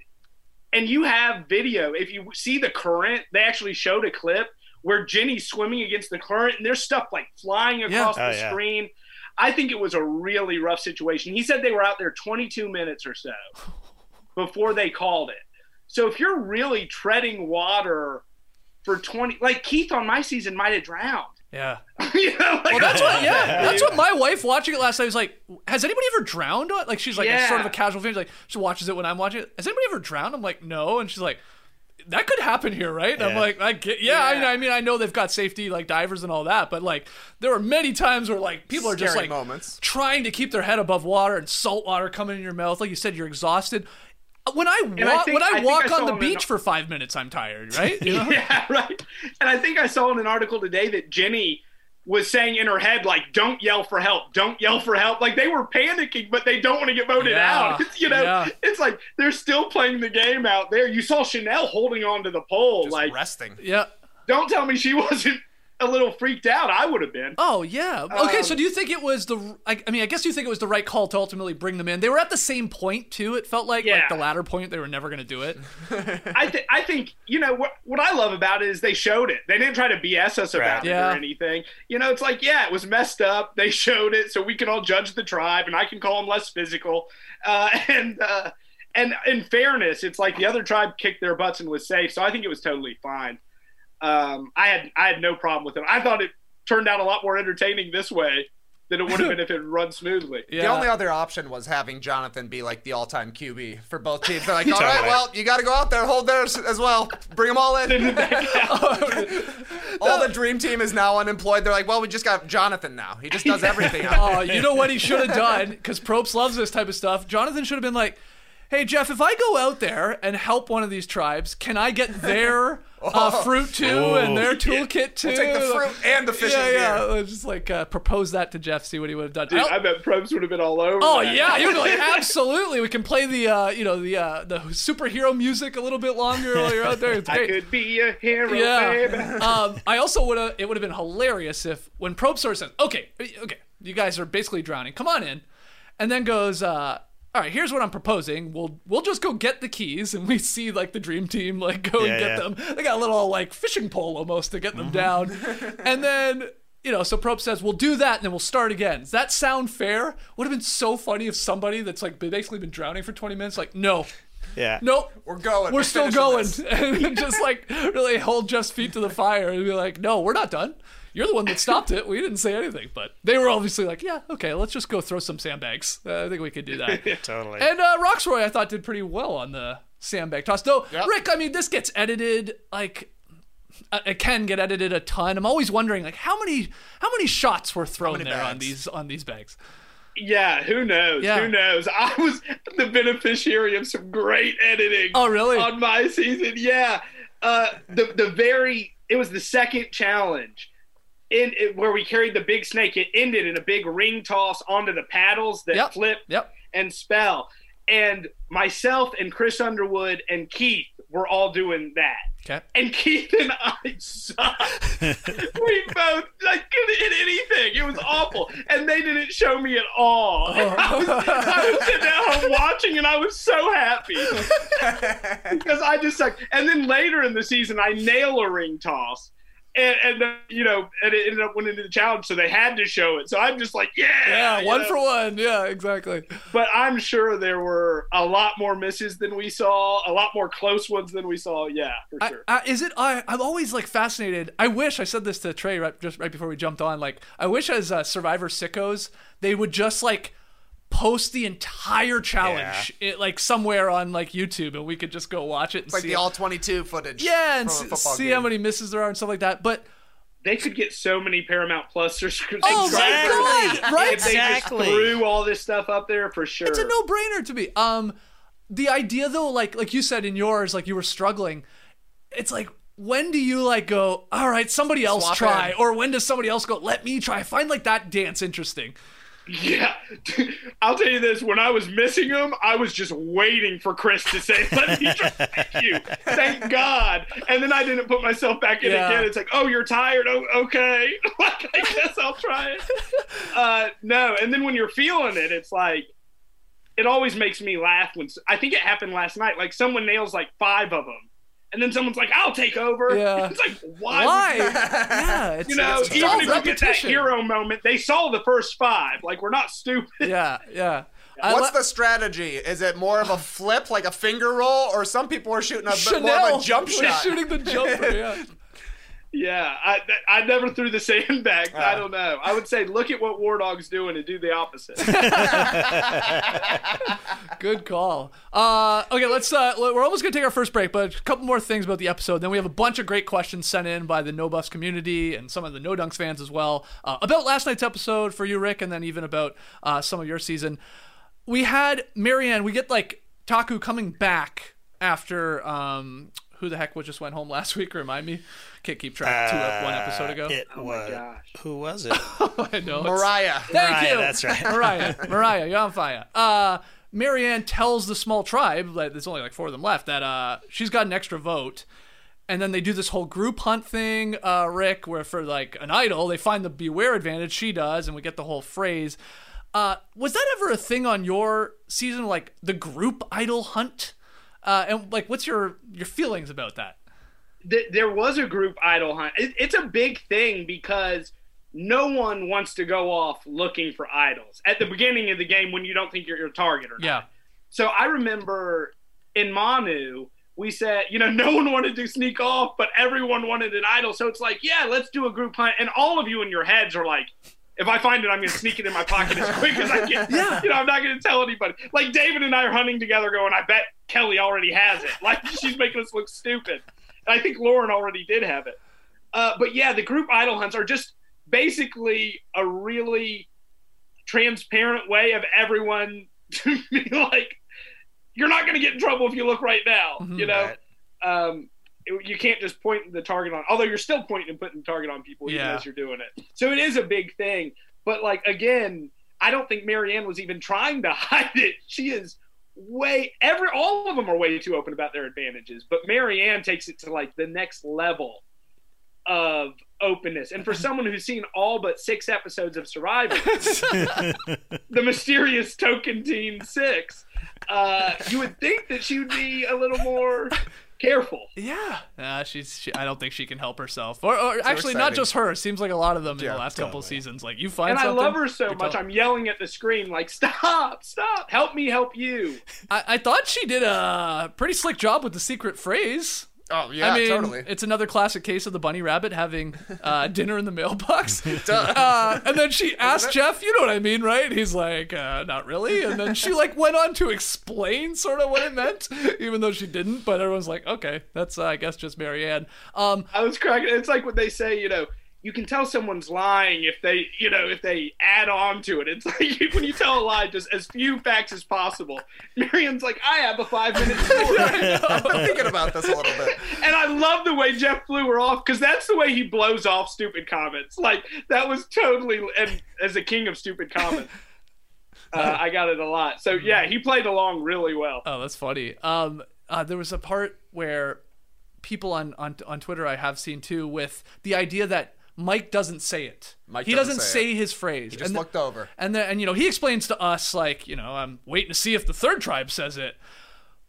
you have video. If you see the current, they actually showed a clip where Jenny's swimming against the current, and there's stuff like flying across the screen. I think it was a really rough situation. He said they were out there 22 minutes or so before they called it. So if you're really treading water for 20, like Keith on my season might have drowned. Yeah. You know, like, well, that's what my wife watching it last night was like, has anybody ever drowned? Like, she's like a sort of a casual fan. She's like, she watches it when I'm watching it. Has anybody ever drowned? I'm like, no. And she's like, that could happen here, right? And I'm like, I mean, I know they've got safety, like divers and all that, but like there were many times where like people are just like trying to keep their head above water and salt water coming in your mouth. Like you said, you're exhausted. When I walk on the beach for 5 minutes, I'm tired, right? You know? Yeah, right. And I think I saw in an article today that Jenny was saying in her head, like, don't yell for help, don't yell for help. Like, they were panicking, but they don't want to get voted out. It's, you know, it's like they're still playing the game out there. You saw Chanelle holding on to the pole. Just like resting. Yeah. Don't tell me she wasn't a little freaked out. I would have been. Oh, yeah. Okay, so do you think it was the... I guess you think it was the right call to ultimately bring them in. They were at the same point, too, it felt like. Yeah. Like, the latter point, they were never going to do it. I think, you know, what I love about it is they showed it. They didn't try to BS us about it or anything. You know, it's like, it was messed up. They showed it, so we can all judge the tribe, and I can call them less physical. And in fairness, it's like the other tribe kicked their butts and was safe, so I think it was totally fine. I had no problem with it. I thought it turned out a lot more entertaining this way than it would have been if it had run smoothly. Yeah. The only other option was having Jonathan be like the all-time QB for both teams. They're like, all right, well, you got to go out there, hold theirs as well, bring them all in. All the dream team is now unemployed. They're like, well, we just got Jonathan now. He just does everything. Oh, you know what he should have done? Because Probst loves this type of stuff. Jonathan should have been like, hey, Jeff, if I go out there and help one of these tribes, can I get their fruit, too, and their toolkit, too? We'll take the fruit and the fish in here. Yeah, just, like, propose that to Jeff, see what he would have done. Dude, I bet Probst would have been all over that. Yeah, he would be like, absolutely. We can play the superhero music a little bit longer while you're out there. It's great. I could be a hero, babe. I also it would have been hilarious if, when Probst sort of says, okay, you guys are basically drowning. Come on in. And then goes, all right, here's what I'm proposing. We'll just go get the keys, and we see, like, the dream team, like, go and get them. They got a little, like, fishing pole almost to get them down. And then, you know, so Probst says, we'll do that, and then we'll start again. Does that sound fair? Would have been so funny if somebody that's, like, basically been drowning for 20 minutes, like, no. Yeah. Nope. We're going. We're still going. And just, like, really hold Jeff's feet to the fire and be like, no, we're not done. You're the one that stopped it. We didn't say anything, but they were obviously like, yeah, okay, let's just go throw some sandbags. I think we could do that. Totally. And Roxroy, I thought, did pretty well on the sandbag toss. Though, Rick, I mean, this gets edited, like, it can get edited a ton. I'm always wondering, like, how many shots were thrown there bags? on these bags? Yeah, who knows? Yeah. Who knows? I was the beneficiary of some great editing. Oh, really? On my season, yeah. It was the second challenge. Where we carried the big snake, it ended in a big ring toss onto the paddles that flipped and spell. And myself and Chris Underwood and Keith we're all doing that. Okay. And Keith and I sucked. We both like couldn't hit anything. It was awful. And they didn't show me at all. Oh. I was sitting at home watching, and I was so happy. Because I just sucked. And then later in the season, I nail a ring toss. And it ended up winning the challenge, so they had to show it. So I'm just like, yeah, one for one. Yeah, exactly. But I'm sure there were a lot more misses than we saw, a lot more close ones than we saw. Yeah, for sure. I'm always like fascinated. I wish, I said this to Trey right before we jumped on, like, I wish as Survivor sickos, they would just like post the entire challenge like somewhere on like YouTube, and we could just go watch it and see the all 22 footage. Yeah, and see how many misses there are and stuff like that. But they could get so many Paramount Plus subscriptions. Oh my god! Right? Exactly. They just threw all this stuff up there for sure. It's a no-brainer to me. The idea though, like you said in yours, like you were struggling. It's like, when do you like go, all right, somebody else swap try, in. Or when does somebody else go, let me try? I find like that dance interesting. Yeah, I'll tell you this. When I was missing him, I was just waiting for Chris to say, let me try you. Thank God. And then I didn't put myself back in again. It's like, oh, you're tired. Oh, okay. Like, I guess I'll try it. No. And then when you're feeling it, it's like, it always makes me laugh. When I think it happened last night. Like someone nails like 5 of them. And then someone's like, I'll take over. Yeah. It's like, why? Yeah, it's, you know, it's even if repetition. You get that hero moment, they saw the first 5. Like, we're not stupid. Yeah. What's the strategy? Is it more of a flip, like a finger roll? Or some people are shooting more of a jump shot. Shooting the jumper, yeah. Yeah, I never threw the sandbag. I don't know. I would say look at what War Dog's doing and do the opposite. Good call. Okay, let's. We're almost gonna take our first break, but a couple more things about the episode. Then we have a bunch of great questions sent in by the No Buffs community and some of the No Dunks fans as well about last night's episode for you, Rick, and then even about some of your season. We had Marianne. We get like Taku coming back after. Who the heck just went home last week? Remind me. Can't keep track. 1 episode ago. Who was it? I know. Mariah. Thank you. That's right. Mariah, you're on fire. Marianne tells the small tribe, like, there's only like 4 of them left, that she's got an extra vote. And then they do this whole group hunt thing, Rick, where for like an idol, they find the beware advantage. She does, and we get the whole phrase. Was that ever a thing on your season, like the group idol hunt? And like, what's your feelings about that? There was a group idol hunt. It's a big thing because no one wants to go off looking for idols at the beginning of the game when you don't think you're your target or not. Yeah. So I remember in Manu, we said, you know, no one wanted to sneak off, but everyone wanted an idol. So it's like, yeah, let's do a group hunt. And all of you in your heads are like, if I find it, I'm going to sneak it in my pocket as quick as I can. Yeah. You know, I'm not going to tell anybody. Like, David and I are hunting together going, I bet Kelly already has it. Like, she's making us look stupid. And I think Lauren already did have it. But, yeah, the group idol hunts are just basically a really transparent way of everyone to be like, you're not going to get in trouble if you look right now, you know? Right. You can't just point the target on, although you're still pointing and putting the target on people even as you're doing it. So it is a big thing. But, like, again, I don't think Marianne was even trying to hide it. She is all of them are way too open about their advantages. But Marianne takes it to, like, the next level of openness. And for someone who's seen all but 6 episodes of Survivor, the mysterious token team 6, you would think that she would be a little more careful. Yeah. I don't think she can help herself. Or actually, exciting. Not just her. It seems like a lot of them in the last couple seasons. Like, you find something. And I love her so much. I'm yelling at the screen, like, stop. Help me help you. I thought she did a pretty slick job with the secret phrase. Oh, yeah, I mean, totally. It's another classic case of the bunny rabbit having dinner in the mailbox. And then she asked Jeff, you know what I mean, right? He's like, not really. And then she like went on to explain sort of what it meant, even though she didn't. But everyone's like, okay, that's, I guess, just Marianne. I was cracking. It's like when they say, you know, you can tell someone's lying if they, you know, if they add on to it. It's like when you tell a lie, just as few facts as possible. Marianne's like, I have a 5-minute story. I've been thinking about this a little bit. And I love the way Jeff blew her off, because that's the way he blows off stupid comments. Like, that was totally, and as a king of stupid comments. I got it a lot. So, yeah, he played along really well. Oh, that's funny. There was a part where people on Twitter I have seen too with the idea that Mike doesn't say it. He doesn't say his phrase. He just looked over. And you know, he explains to us, like, you know, I'm waiting to see if the third tribe says it.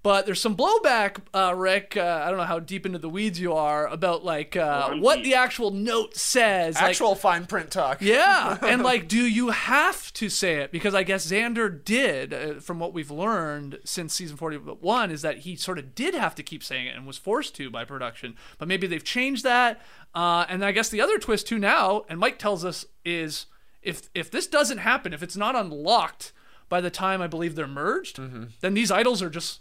But there's some blowback, Rick. I don't know how deep into the weeds you are about, like, what the actual note says. Actual, like, fine print talk. Yeah. And, like, do you have to say it? Because I guess Xander did, from what we've learned since season 41, is that he sort of did have to keep saying it and was forced to by production. But maybe they've changed that. And I guess the other twist, too, now, and Mike tells us, is if this doesn't happen, if it's not unlocked by the time I believe they're merged, then these idols are just...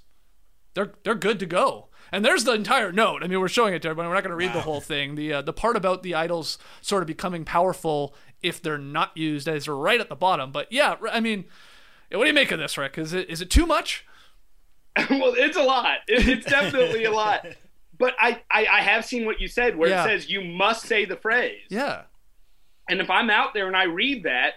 They're good to go. And there's the entire note. I mean, we're showing it to everybody. We're not going to read the whole thing. The part about the idols sort of becoming powerful if they're not used is right at the bottom. But yeah, I mean, what do you make of this, Rick? Is it too much? Well, it's a lot. It's definitely a lot. But I have seen what you said where it says you must say the phrase. Yeah. And if I'm out there and I read that,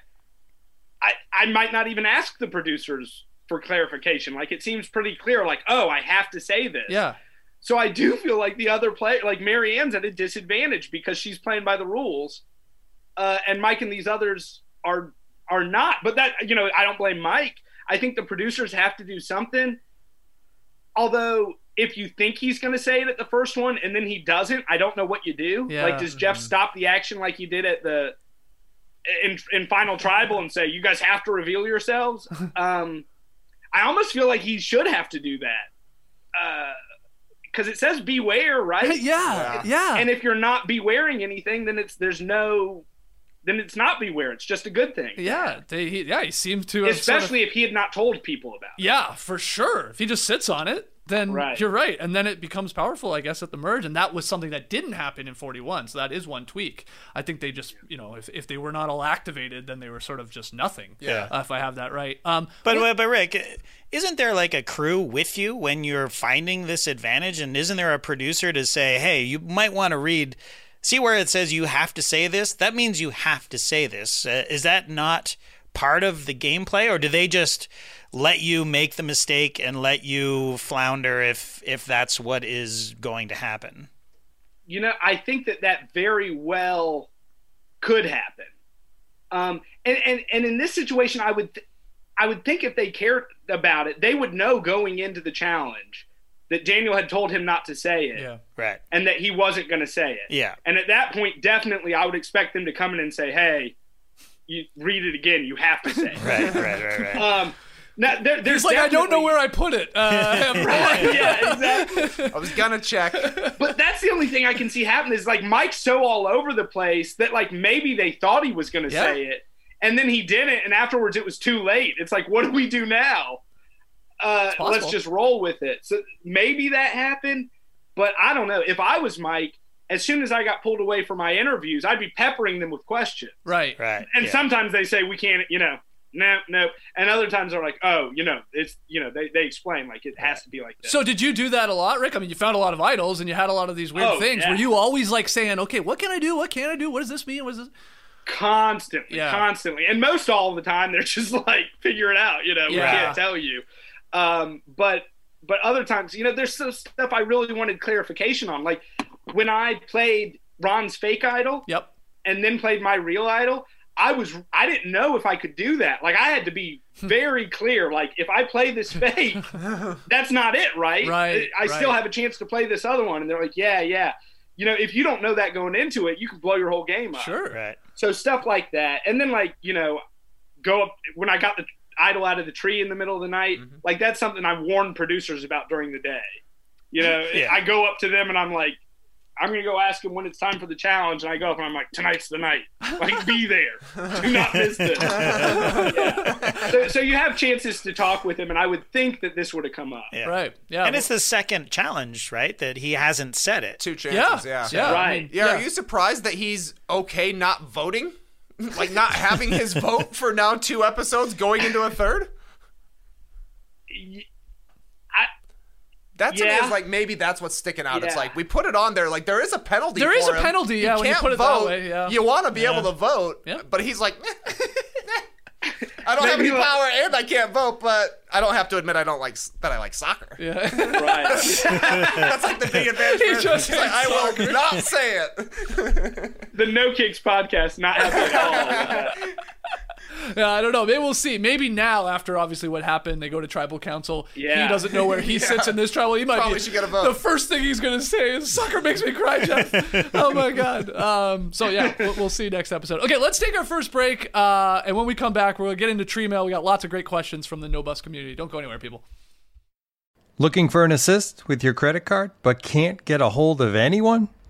I might not even ask the producers for clarification. Like, it seems pretty clear, like, oh, I have to say this. Yeah. So I do feel like the other player, like Marianne's at a disadvantage because she's playing by the rules, and Mike and these others are not. But that, you know, I don't blame Mike. I think the producers have to do something. Although, if you think he's going to say it at the first one and then he doesn't, I don't know what you do. Yeah. Like, does Jeff stop the action like he did at the in Final Tribal and say, you guys have to reveal yourselves? I almost feel like he should have to do that because it says beware, right? Yeah. And if you're not bewaring anything, then it's not beware. It's just a good thing. Yeah, he seemed to, especially if he had not told people about it. Yeah, for sure. If he just sits on it, then you're right, and then it becomes powerful, I guess, at the merge. And that was something that didn't happen in 41, so that is one tweak. I think they just, you know, if they were not all activated, then they were sort of just nothing. Yeah. If I have that right. But Rick, isn't there like a crew with you when you're finding this advantage? And isn't there a producer to say, hey, you might want to read, see where it says you have to say this? That means you have to say this. Is that not part of the gameplay, or do they just let you make the mistake and let you flounder if that's what is going to happen? You know, I think that very well could happen. And in this situation, I would think if they cared about it, they would know going into the challenge that Daniel had told him not to say it. Yeah, right. And that he wasn't going to say it. Yeah. And at that point, definitely, I would expect them to come in and say, hey, you read it again. You have to say it. Right. Now, there's like, I don't know where I put it. Right. Yeah, exactly. I was gonna check, but that's the only thing I can see happen is like Mike's so all over the place that like maybe they thought he was gonna say it, and then he didn't, and afterwards it was too late. It's like, what do we do now? Let's just roll with it. So maybe that happened, but I don't know. If I was Mike, as soon as I got pulled away from my interviews, I'd be peppering them with questions. Right. And sometimes they say we can't, you know. No. And other times they're like, oh, you know, it's, you know, they explain like it has to be like this. So did you do that a lot, Rick? I mean, you found a lot of idols and you had a lot of these weird things. Yeah. Were you always like saying, okay, what can I do? What can't I do? What does this mean? What is this? Constantly. And most all the time they're just like, figure it out, you know, we can't tell you. But other times, you know, there's some stuff I really wanted clarification on. Like when I played Ron's fake idol and then played my real idol, I didn't know if I could do that. Like I had to be very clear. Like if I play this fake, that's not it, right? I still have a chance to play this other one. And they're like, yeah. You know, if you don't know that going into it, you can blow your whole game up. Sure. Right. So stuff like that. And then like, you know, go up when I got the idol out of the tree in the middle of the night, like that's something I warned producers about during the day. You know, I go up to them and I'm like, I'm going to go ask him when it's time for the challenge. And I go up and I'm like, tonight's the night. Like, be there. Do not miss this. So you have chances to talk with him. And I would think that this would have come up. Yeah. Right. Yeah. And it's the second challenge, right? That he hasn't said it. Two chances. Yeah. Right. I mean, yeah. Are you surprised that he's okay not voting? Like, not having his vote for now 2 episodes going into a third? That to me is like, maybe that's what's sticking out. Yeah. It's like, we put it on there. Like, there is a penalty for him. There is a penalty, yeah, when you put it that way. You want to be able to vote, but he's like, I I don't have any power and I can't vote, but I don't have to admit I don't like that I like soccer. Yeah. Right. That's like the big advantage. I will not say it. The No Kicks podcast not happening at all. Yeah, I don't know. Maybe we'll see. Maybe now, after obviously what happened, they go to tribal council. Yeah. He doesn't know where he sits in this tribal. He might probably should get a vote. The first thing he's going to say is, soccer makes me cry, Jeff. Oh, my God. So, yeah, we'll see you next episode. Okay, let's take our first break. And when we come back, we're going to get into tree mail. We got lots of great questions from the No Buffs community. Don't go anywhere, people. Looking for an assist with your credit card but can't get a hold of anyone?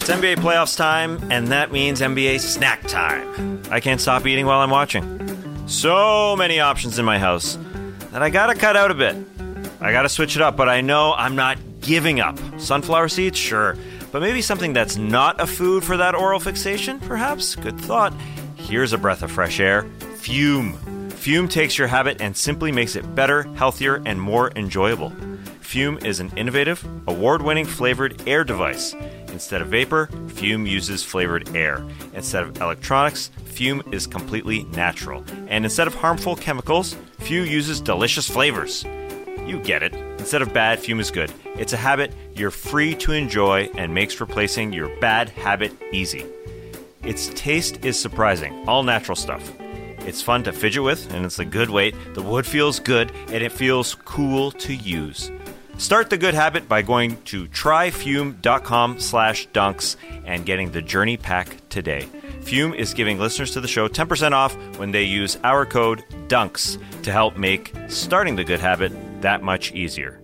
It's NBA playoffs time, and that means NBA snack time. I can't stop eating while I'm watching. So many options in my house that I gotta cut out a bit. I gotta switch it up, but I know I'm not giving up. Sunflower seeds? Sure. But maybe something that's not a food for that oral fixation? Perhaps? Good thought. Here's a breath of fresh air. Fume. Fume takes your habit and simply makes it better, healthier, and more enjoyable. Fume is an innovative, award-winning flavored air device. Instead of vapor, Fume uses flavored air. Instead of electronics, Fume is completely natural. And instead of harmful chemicals, Fume uses delicious flavors. You get it. Instead of bad, Fume is good. It's a habit you're free to enjoy and makes replacing your bad habit easy. Its taste is surprising. All natural stuff. It's fun to fidget with, and it's a good weight. The wood feels good, and it feels cool to use. Start the good habit by going to tryfume.com/dunks and getting the Journey Pack today. Fume is giving listeners to the show 10% off when they use our code DUNKS to help make starting the good habit that much easier.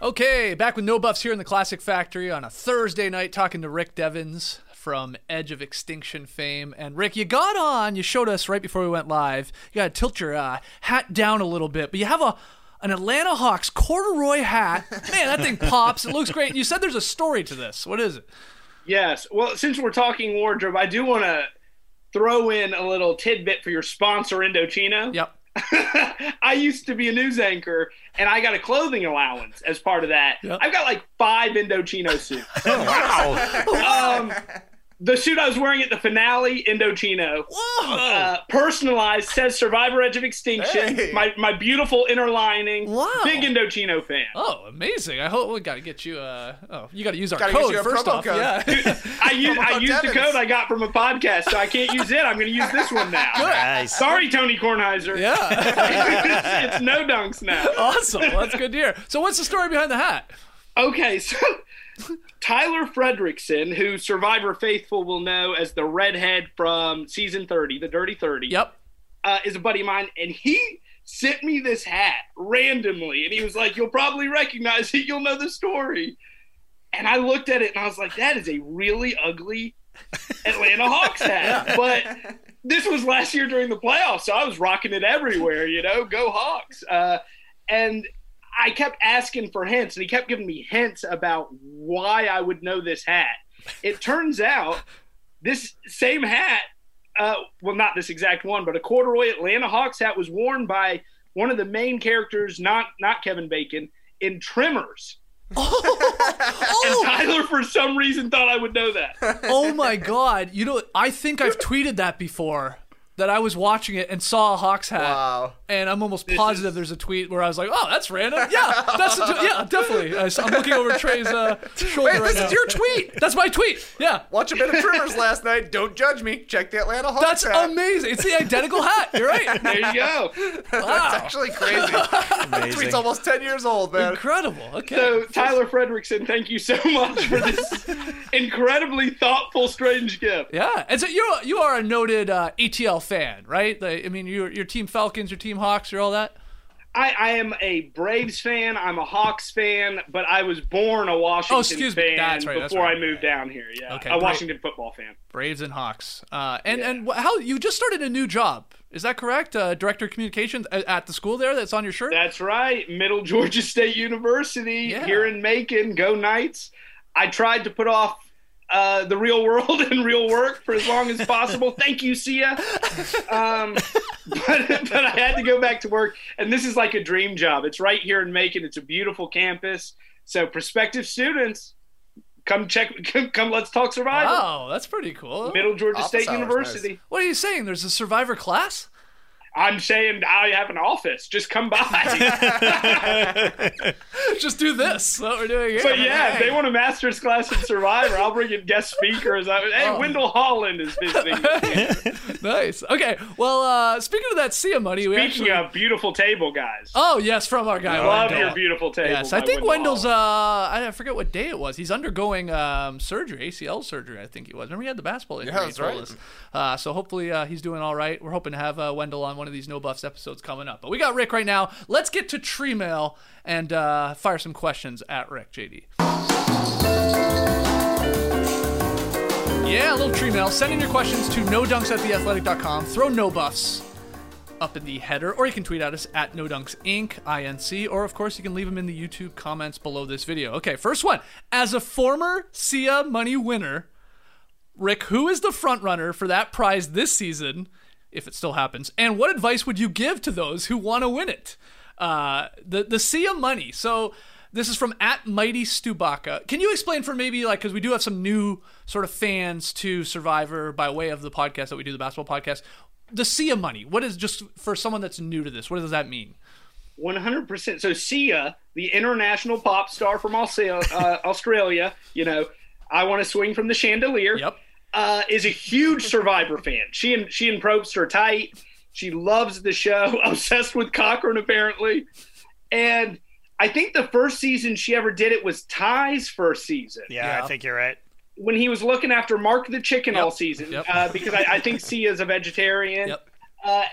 Okay, back with No Buffs here in the Classic Factory on a Thursday night talking to Rick Devens from Edge of Extinction fame. And Rick, you got on, you showed us right before we went live, you got to tilt your hat down a little bit, but you have an Atlanta Hawks corduroy hat. Man, that thing pops. It looks great. You said there's a story to this. What is it? Yes. Well, since we're talking wardrobe, I do want to throw in a little tidbit for your sponsor, Indochino. Yep. I used to be a news anchor, and I got a clothing allowance as part of that. Yep. I've got like 5 Indochino suits. Oh, wow. The suit I was wearing at the finale, Indochino. Whoa. Personalized, says Survivor Edge of Extinction. Hey. My beautiful inner lining. Wow. Big Indochino fan. Oh, amazing. I hope we got to get you you got to use our code first off. Code. Yeah. Dude, I used the code I got from a podcast, so I can't use it. I'm going to use this one now. Good. Nice. Sorry, Tony Kornheiser. Yeah. It's No Dunks now. Awesome. Well, that's good to hear. So what's the story behind the hat? Okay, so Tyler Fredrickson, who Survivor faithful will know as the redhead from season 30, the Dirty 30, yep, is a buddy of mine, and he sent me this hat randomly, and he was like, "You'll probably recognize it. You'll know the story." And I looked at it, and I was like, "That is a really ugly Atlanta Hawks hat." Yeah. But this was last year during the playoffs, so I was rocking it everywhere. You know, go Hawks! And I kept asking for hints, and he kept giving me hints about why I would know this hat. It turns out this same hat, well, not this exact one, but a corduroy Atlanta Hawks hat was worn by one of the main characters, not Kevin Bacon, in Tremors. Oh. And Tyler, for some reason, thought I would know that. Oh, my God. You know, I think I've tweeted that before. That I was watching it and saw a Hawks hat. Wow. And I'm almost positive there's a tweet where I was like, "Oh, that's random." Yeah, that's yeah, definitely. I'm looking over Trey's shoulder. Wait, this is your tweet. That's my tweet. Yeah. Watch a bit of Tremors last night. Don't judge me. Check the Atlanta Hawks hat. That's amazing. It's the identical hat. You're right. There you go. Wow. That's actually crazy. That tweet's almost 10 years old, man. Incredible. Okay. So, Tyler Fredrickson, thank you so much for this incredibly thoughtful, strange gift. Yeah. And so you are a noted ATL fan, right? Your team Falcons, your team Hawks, your all that? I am a Braves fan. I'm a Hawks fan, but I was born a Washington fan before I moved down here. Yeah, okay, a Washington football fan. Braves and Hawks. And how you just started a new job? Is that correct? Director of Communications at the school there. That's on your shirt. That's right. Middle Georgia State University here in Macon. Go Knights! I tried to put off the real world and real work for as long as possible. Thank you, Sia. But I had to go back to work, and this is like a dream job. It's right here in Macon. It's a beautiful campus. So prospective students, come let's talk Survivor. Wow, that's pretty cool. Middle Georgia State University. Nice. What are you saying? There's a Survivor class? I'm saying I have an office. Just come by. Just do this. What we're doing here. So if they want a master's class in Survivor, I'll bring in guest speakers. Wendell Holland is visiting. Nice. Okay. Well, speaking of that Sia money, speaking of beautiful table, guys. Oh yes, from our guy. Love Wendell. Your beautiful table. Yes, I think Wendell's. I forget what day it was. He's undergoing surgery, ACL surgery. I think he was. Remember he had the basketball injury. Yeah, that's right. So hopefully he's doing all right. We're hoping to have Wendell on one of these No Buffs episodes coming up, but we got Rick right now. Let's get to Tree Mail and fire some questions at Rick. JD, a little Tree Mail. Send in your questions to nodunks@theathletic.com. throw No Buffs up in the header, or you can tweet at us at @NoDunksInc, or of course you can leave them in the YouTube comments below this video. Okay, first one. As a former Sia money winner, Rick, who is the front runner for that prize this season, if it still happens, and what advice would you give to those who want to win it? The Sia money. So this is from @MightyStubaka. Can you explain for maybe, like, because we do have some new sort of fans to Survivor by way of the podcast that we do, the basketball podcast, the Sia money. What is, just for someone that's new to this, what does that mean? 100%. So Sia, the international pop star from Australia, you know, I want to swing from the chandelier. Yep. Is a huge Survivor fan. She and Probst are tight. She loves the show, obsessed with Cochran apparently. And I think the first season she ever did it was Ty's first season. Yeah, I think you're right. When he was looking after Mark the Chicken all season, because I think Sia's a vegetarian. Yep.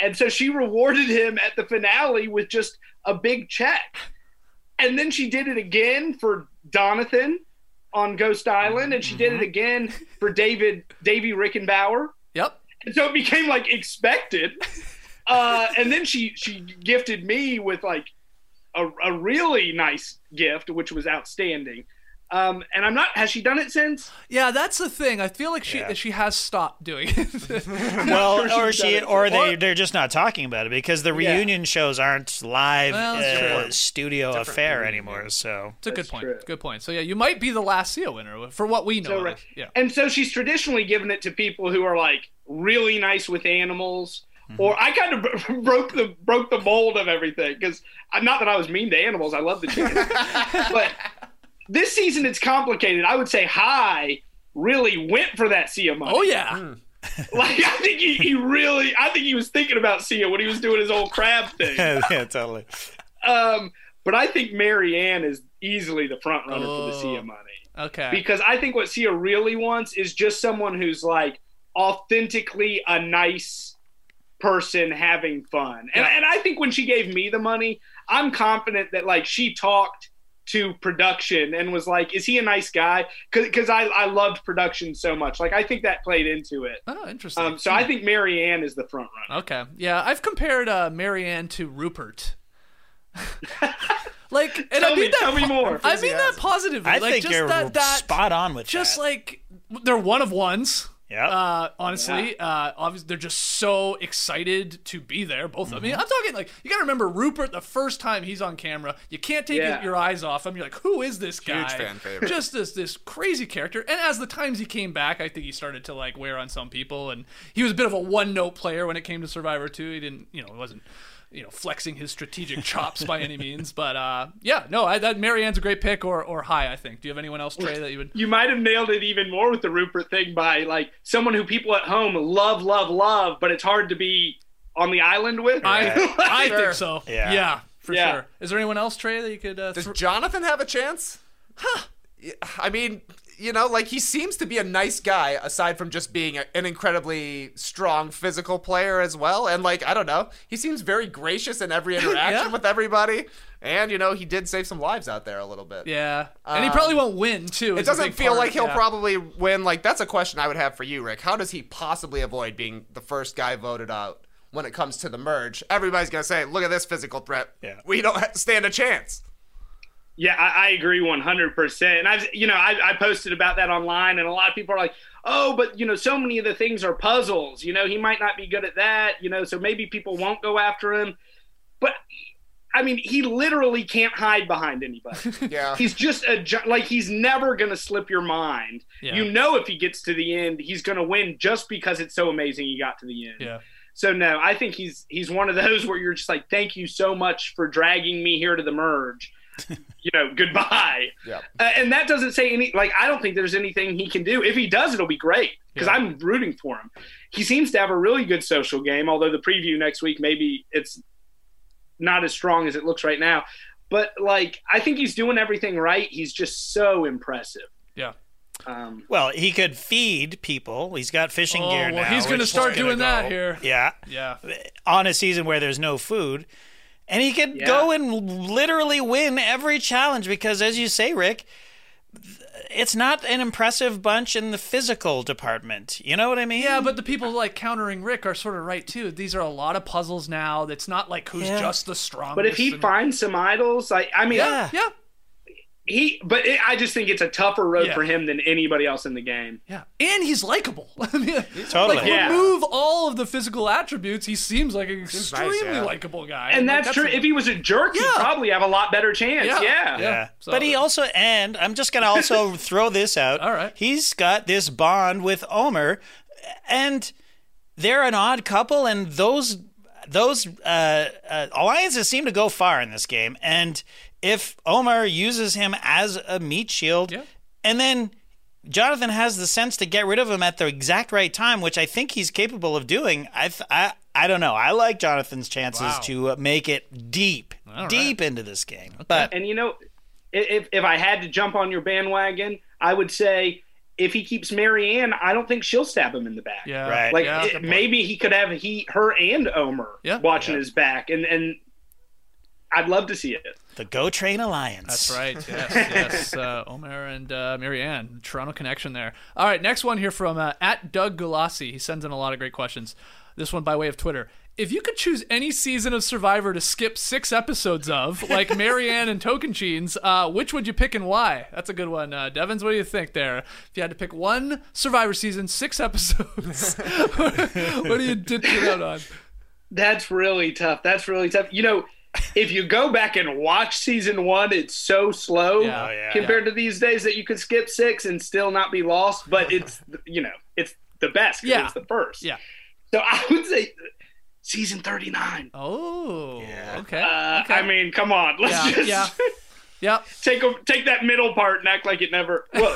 And so she rewarded him at the finale with just a big check. And then she did it again for Jonathan on Ghost Island, and she did it again for Davey Rickenbauer. Yep. And so it became like expected. And then she gifted me with like a really nice gift, which was outstanding. And I'm not. Has she done it since? Yeah, that's the thing. I feel like she has stopped doing it. Well, sure, they're just not talking about it because the reunion shows aren't live studio different affair anymore. So it's a good point. True. Good point. So you might be the last Sia winner for what we know. So, right. Yeah. And so she's traditionally given it to people who are like really nice with animals. Or I kind of broke the mold of everything, because not that I was mean to animals. I love the chickens, but. This season, it's complicated. I would say Hai really went for that Sia money. Oh, yeah. Like, I think he was thinking about Sia when he was doing his old crab thing. Yeah, totally. But I think Marianne is easily the front runner for the Sia money. Okay. Because I think what Sia really wants is just someone who's, like, authentically a nice person having fun. And, and I think when she gave me the money, I'm confident that, like, she talked to production and was like, is he a nice guy? Because I loved production so much. Like, I think that played into it. Oh, interesting. So I think Marianne is the front runner. Okay. Yeah, I've compared Marianne to Rupert. Like, and tell me more. I mean that positively. I like, think just you're that spot on with just that. Like, they're one of ones. Yeah. Honestly, obviously they're just so excited to be there, both of them. I mean, I'm talking like, you got to remember Rupert, the first time he's on camera, you can't take your eyes off him. You're like, who is this guy? Huge fan favorite. Just this crazy character. And as the times he came back, I think he started to like wear on some people, and he was a bit of a one-note player when it came to Survivor 2. He didn't, it wasn't, flexing his strategic chops by any means, but that Marianne's a great pick, or Hai, I think. Do you have anyone else, Trey, that you would? You might have nailed it even more with the Rupert thing by like someone who people at home love, but it's hard to be on the island with. Right. I think so. Yeah, for sure. Is there anyone else, Trey, that you could? Does Jonathan have a chance? Huh. I mean, you know, like, he seems to be a nice guy, aside from just being an incredibly strong physical player as well. And, like, I don't know, he seems very gracious in every interaction with everybody. And, you know, he did save some lives out there a little bit. Yeah. And he probably won't win, too. It doesn't feel like he'll probably win. Like, that's a question I would have for you, Rick. How does he possibly avoid being the first guy voted out when it comes to the merge? Everybody's going to say, look at this physical threat. Yeah. We don't stand a chance. Yeah, I agree 100%. And I posted about that online, and a lot of people are like, oh, but, you know, so many of the things are puzzles. You know, he might not be good at that, you know, so maybe people won't go after him. But I mean, he literally can't hide behind anybody. Yeah. He's just he's never going to slip your mind. Yeah. You know, if he gets to the end, he's going to win just because it's so amazing he got to the end. Yeah. So no, I think he's one of those where you're just like, thank you so much for dragging me here to the merge. You know, goodbye. Yeah. And that doesn't say any, like, I don't think there's anything he can do. If he does, it'll be great because I'm rooting for him. He seems to have a really good social game, although the preview next week, maybe it's not as strong as it looks right now. But, like, I think he's doing everything right. He's just so impressive. Yeah. Well, he could feed people. He's got fishing gear now. He's going to start doing that here. Yeah. Yeah. On a season where there's no food. And he could go and literally win every challenge because, as you say, Rick, it's not an impressive bunch in the physical department. You know what I mean? Yeah, but the people, like, countering Rick are sort of right, too. These are a lot of puzzles now. It's not like who's just the strongest. But if he finds some idols, like, I mean, yeah. I just think it's a tougher road for him than anybody else in the game. Yeah, and he's likable. I mean, totally. Like, remove all of the physical attributes, he seems like an extremely likable guy. And that's true. If he was a jerk, he'd probably have a lot better chance. Yeah. So, but he also, and I'm just going to also throw this out. All right. He's got this bond with Omer, and they're an odd couple, and those alliances seem to go far in this game, and if Omer uses him as a meat shield, and then Jonathan has the sense to get rid of him at the exact right time, which I think he's capable of doing, I don't know. I like Jonathan's chances to make it deep into this game. Okay. And, you know, if I had to jump on your bandwagon, I would say if he keeps Marianne, I don't think she'll stab him in the back. Yeah. Right. Like, maybe he could have her and Omer watching his back, and I'd love to see it. The Go Train Alliance. That's right. Yes. Omer and Marianne. Toronto connection there. All right. Next one here from at Doug Galassi. He sends in a lot of great questions. This one by way of Twitter. If you could choose any season of Survivor to skip 6 episodes of, like Marianne and Tokenchines, which would you pick and why? That's a good one. Devens, what do you think there? If you had to pick one Survivor season, 6 episodes, what do you dip out on? That's really tough. You know, if you go back and watch season 1, it's so slow compared to these days that you could skip 6 and still not be lost. But it's, you know, it's the best because it's the first. Yeah. So I would say season 39. Oh, yeah. Okay. I mean, come on. Let's just take that middle part and act like it never will.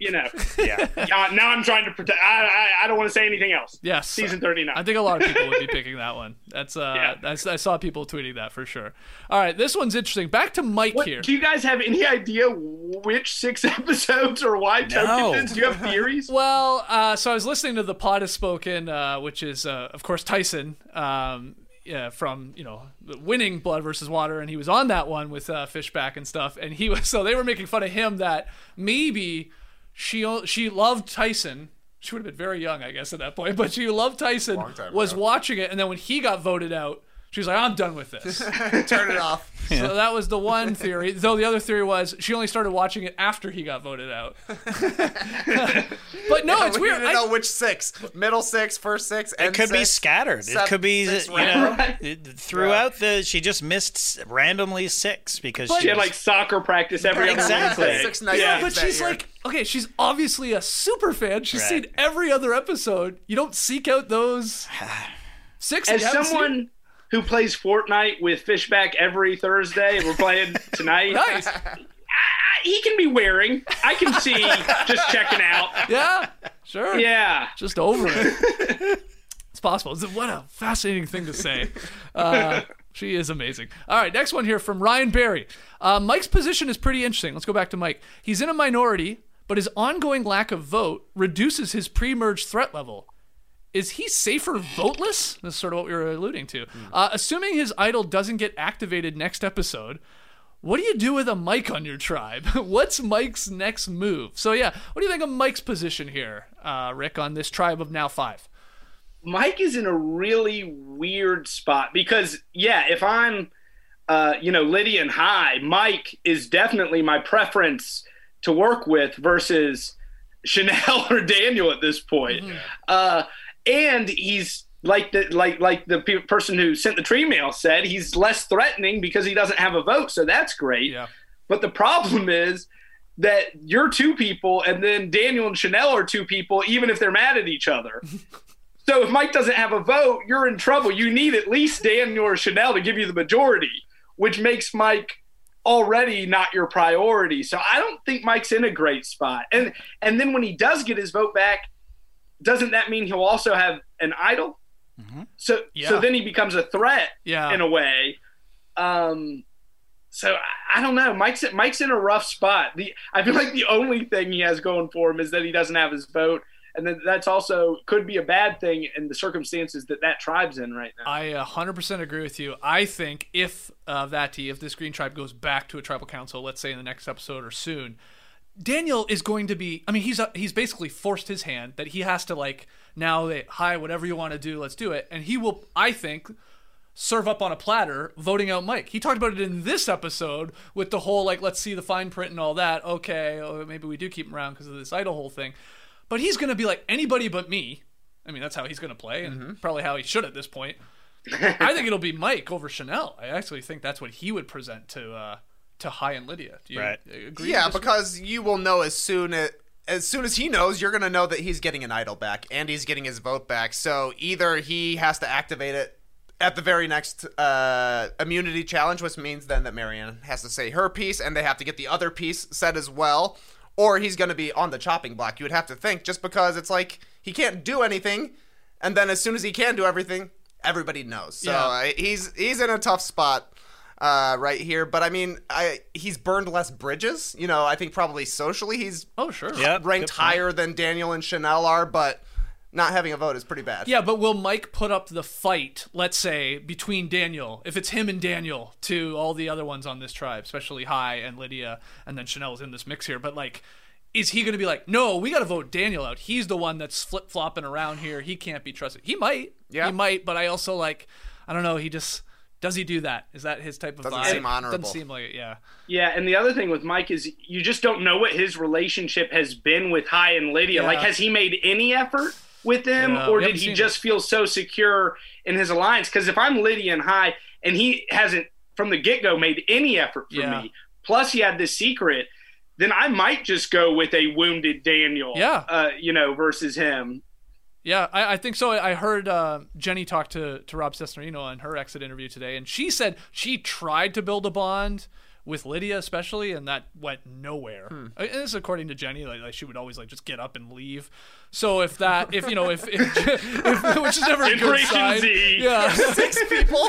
You know. Yeah. Now I'm trying to protect. I don't want to say anything else. Yes. Season 39. I think a lot of people would be picking that one. That's I saw people tweeting that for sure. All right, this one's interesting. Back to Mike here. Do you guys have any idea which 6 episodes or why? No. Do you have theories? Well, so I was listening to The Pod Has Spoken, which is of course Tyson. From, you know, winning Blood versus Water, and he was on that one with Fishback and stuff, and he was, so they were making fun of him that maybe she loved Tyson. She would have been very young, I guess, at that point, but she loved Tyson, was watching it, and then when he got voted out, she was like, I'm done with this. Turn it off. Yeah. So that was the one theory, though the other theory was she only started watching it after he got voted out. But no, it's weird. I don't know which 6, middle 6, first 6, and it could be scattered. It could be, you know, throughout she just missed randomly 6 because she had like soccer practice every other 6 nights. Yeah, but she's like, okay, she's obviously a super fan. She's seen every other episode. You don't seek out those 6. As someone who plays Fortnite with Fishback every Thursday. We're playing tonight. Nice. He can be wearing. I can see just checking out. Yeah, sure. Yeah. Just over it. It's possible. What a fascinating thing to say. She is amazing. All right, next one here from Ryan Berry. Mike's position is pretty interesting. Let's go back to Mike. He's in a minority, but his ongoing lack of vote reduces his pre-merge threat level. Is he safer voteless? That's sort of what we were alluding to. Assuming his idol doesn't get activated next episode, what do you do with a Mike on your tribe? What's Mike's next move? So yeah, what do you think of Mike's position here, Rick, on this tribe of now 5? Mike is in a really weird spot because, yeah, if I'm, Lydia and Hai, Mike is definitely my preference to work with versus Chanelle or Daniel at this point. Mm-hmm. And he's like the person who sent the tree mail said, he's less threatening because he doesn't have a vote. So that's great. Yeah. But the problem is that you're two people, and then Daniel and Chanelle are two people, even if they're mad at each other. So if Mike doesn't have a vote, you're in trouble. You need at least Daniel or Chanelle to give you the majority, which makes Mike already not your priority. So I don't think Mike's in a great spot. And then when he does get his vote back, doesn't that mean he'll also have an idol? Mm-hmm. So then he becomes a threat in a way. So I don't know. Mike's in a rough spot. I feel like the only thing he has going for him is that he doesn't have his vote. And then that's also could be a bad thing in the circumstances that tribe's in right now. I 100% agree with you. I think if this Green Tribe goes back to a tribal council, let's say in the next episode or soon, Daniel is going to be, he's basically forced his hand that he has to Hai, whatever you want to do, let's do it. And he will, I think, serve up on a platter voting out Mike. He talked about it in this episode with the whole, let's see the fine print and all that. Okay, maybe we do keep him around because of this idol whole thing. But he's going to be like, anybody but me. I mean, that's how he's going to play, and probably how he should at this point. I think it'll be Mike over Chanelle. I actually think that's what he would present to Hai and Lydia. Do you agree? Yeah, because you will know as soon as he knows, you're going to know that he's getting an idol back, and he's getting his vote back. So either he has to activate it at the very next immunity challenge, which means then that Marianne has to say her piece, and they have to get the other piece said as well. Or he's going to be on the chopping block, you would have to think, just because it's like he can't do anything, and then as soon as he can do everything, everybody knows. So he's in a tough spot right here. But, he's burned less bridges. I think probably socially he's ranked higher than Daniel and Chanelle are, but not having a vote is pretty bad. Yeah, but will Mike put up the fight, let's say, between Daniel, if it's him and Daniel, to all the other ones on this tribe, especially Hai and Lydia, and then Chanelle's in this mix here, but, is he going to be no, we got to vote Daniel out. He's the one that's flip-flopping around here. He can't be trusted. He might. Yeah. He might, but I also, I don't know, he just... Does he do that? Is that his type of vibe? Doesn't seem honorable. Doesn't seem like it, yeah. Yeah, and the other thing with Mike is you just don't know what his relationship has been with Hai and Lydia. Yeah. Has he made any effort with them, or did he just feel so secure in his alliance? Because if I'm Lydia and Hai, and he hasn't from the get-go made any effort for me, plus he had this secret, then I might just go with a wounded Daniel, versus him. Yeah, I think so. I heard Jenny talk to Rob Cesarino on her exit interview today, and she said she tried to build a bond with Lydia especially, and that went nowhere. And this is according to Jenny. She would always just get up and leave. So if which is never a good sign. Yeah, 6 people.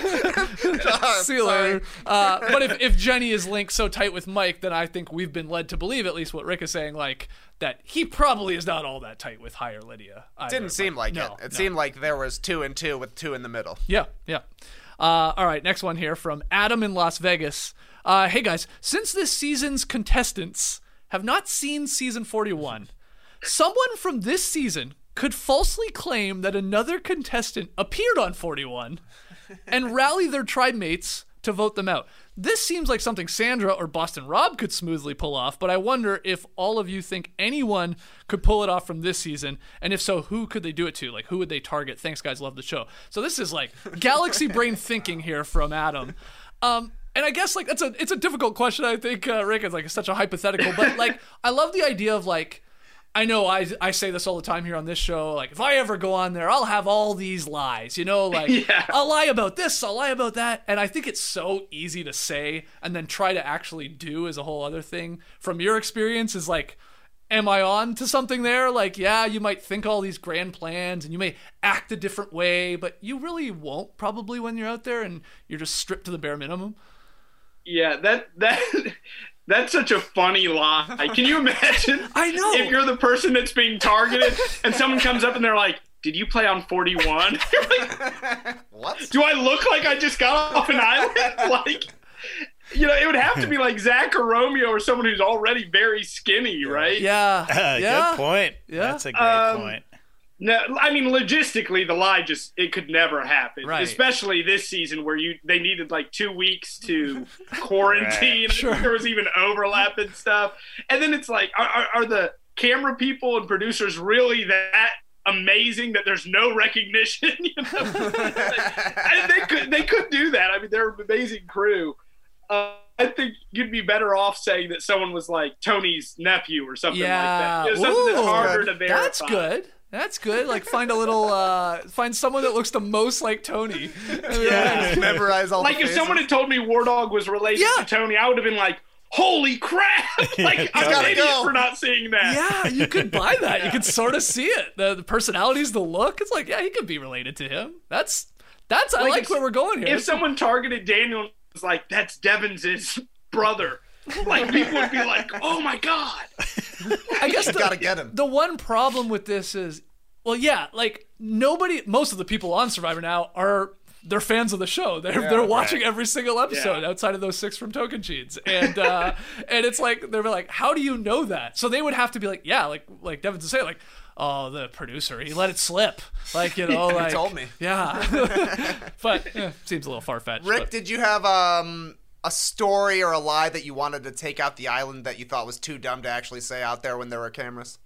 See you later. But if Jenny is linked so tight with Mike, then I think we've been led to believe, at least what Rick is saying, that he probably is not all that tight with Hai or Lydia. Didn't seem like it. It seemed like there was 2 and 2 with 2 in the middle. Yeah, yeah. All right, next one here from Adam in Las Vegas. Hey guys, since this season's contestants have not seen season 41, someone from this season could falsely claim that another contestant appeared on 41 and rally their tribe mates to vote them out. This seems like something Sandra or Boston Rob could smoothly pull off, but I wonder if all of you think anyone could pull it off from this season, and if so, who could they do it to? Who would they target? Thanks, guys. Love the show. So this is galaxy brain thinking here from Adam. And I guess it's a difficult question. I think Rick is such a hypothetical, but I love the idea of I know I say this all the time here on this show. If I ever go on there, I'll have all these lies. I'll lie about this, I'll lie about that, and I think it's so easy to say and then try to actually do is a whole other thing. From your experience, is am I on to something there? You might think all these grand plans and you may act a different way, but you really won't probably when you're out there and you're just stripped to the bare minimum. Yeah, that That's such a funny lie. Can you imagine? I know. If you're the person that's being targeted and someone comes up and they're like, did you play on 41? Like, what? Do I look like I just got off an island? Like, you know, it would have to be like Zach or Romeo or someone who's already very skinny, right? Yeah. Yeah. Good point. Yeah. That's a great point. No, I mean, logistically, the lie just, it could never happen. Right. Especially this season where they needed like 2 weeks to quarantine. Right. Sure. There was even overlap and stuff. And then it's like, are the camera people and producers really that amazing that there's no recognition? You know? And they could do that. I mean, they're an amazing crew. I think you'd be better off saying that someone was like Tony's nephew or something like that. You know, something that's harder to verify. That's good. That's good. Like, find a little, find someone that looks the most like Tony. Yeah. Memorize all like, the if faces. Someone had told me War Dog was related to Tony, I would have been like, holy crap. Like, yeah, I'm an idiot for not seeing that. Yeah, you could buy that. Yeah. You could sort of see it. The personalities, the look. It's like, yeah, he could be related to him. That's, I like where we're going here. If someone targeted Daniel and was like, that's Devens' brother. Like, people would be like, oh my God. I guess gotta get him. The one problem with this is, well, yeah, like most of the people on Survivor now they're fans of the show. They're watching every single episode outside of those 6 from Token Cheats. And and it's like, they're like, how do you know that? So they would have to be like, like Devens would say, like, oh, the producer, he let it slip. Like, you know, like, he told me. Yeah. But seems a little far-fetched. Rick, did you have a story or a lie that you wanted to take out the island that you thought was too dumb to actually say out there when there were cameras?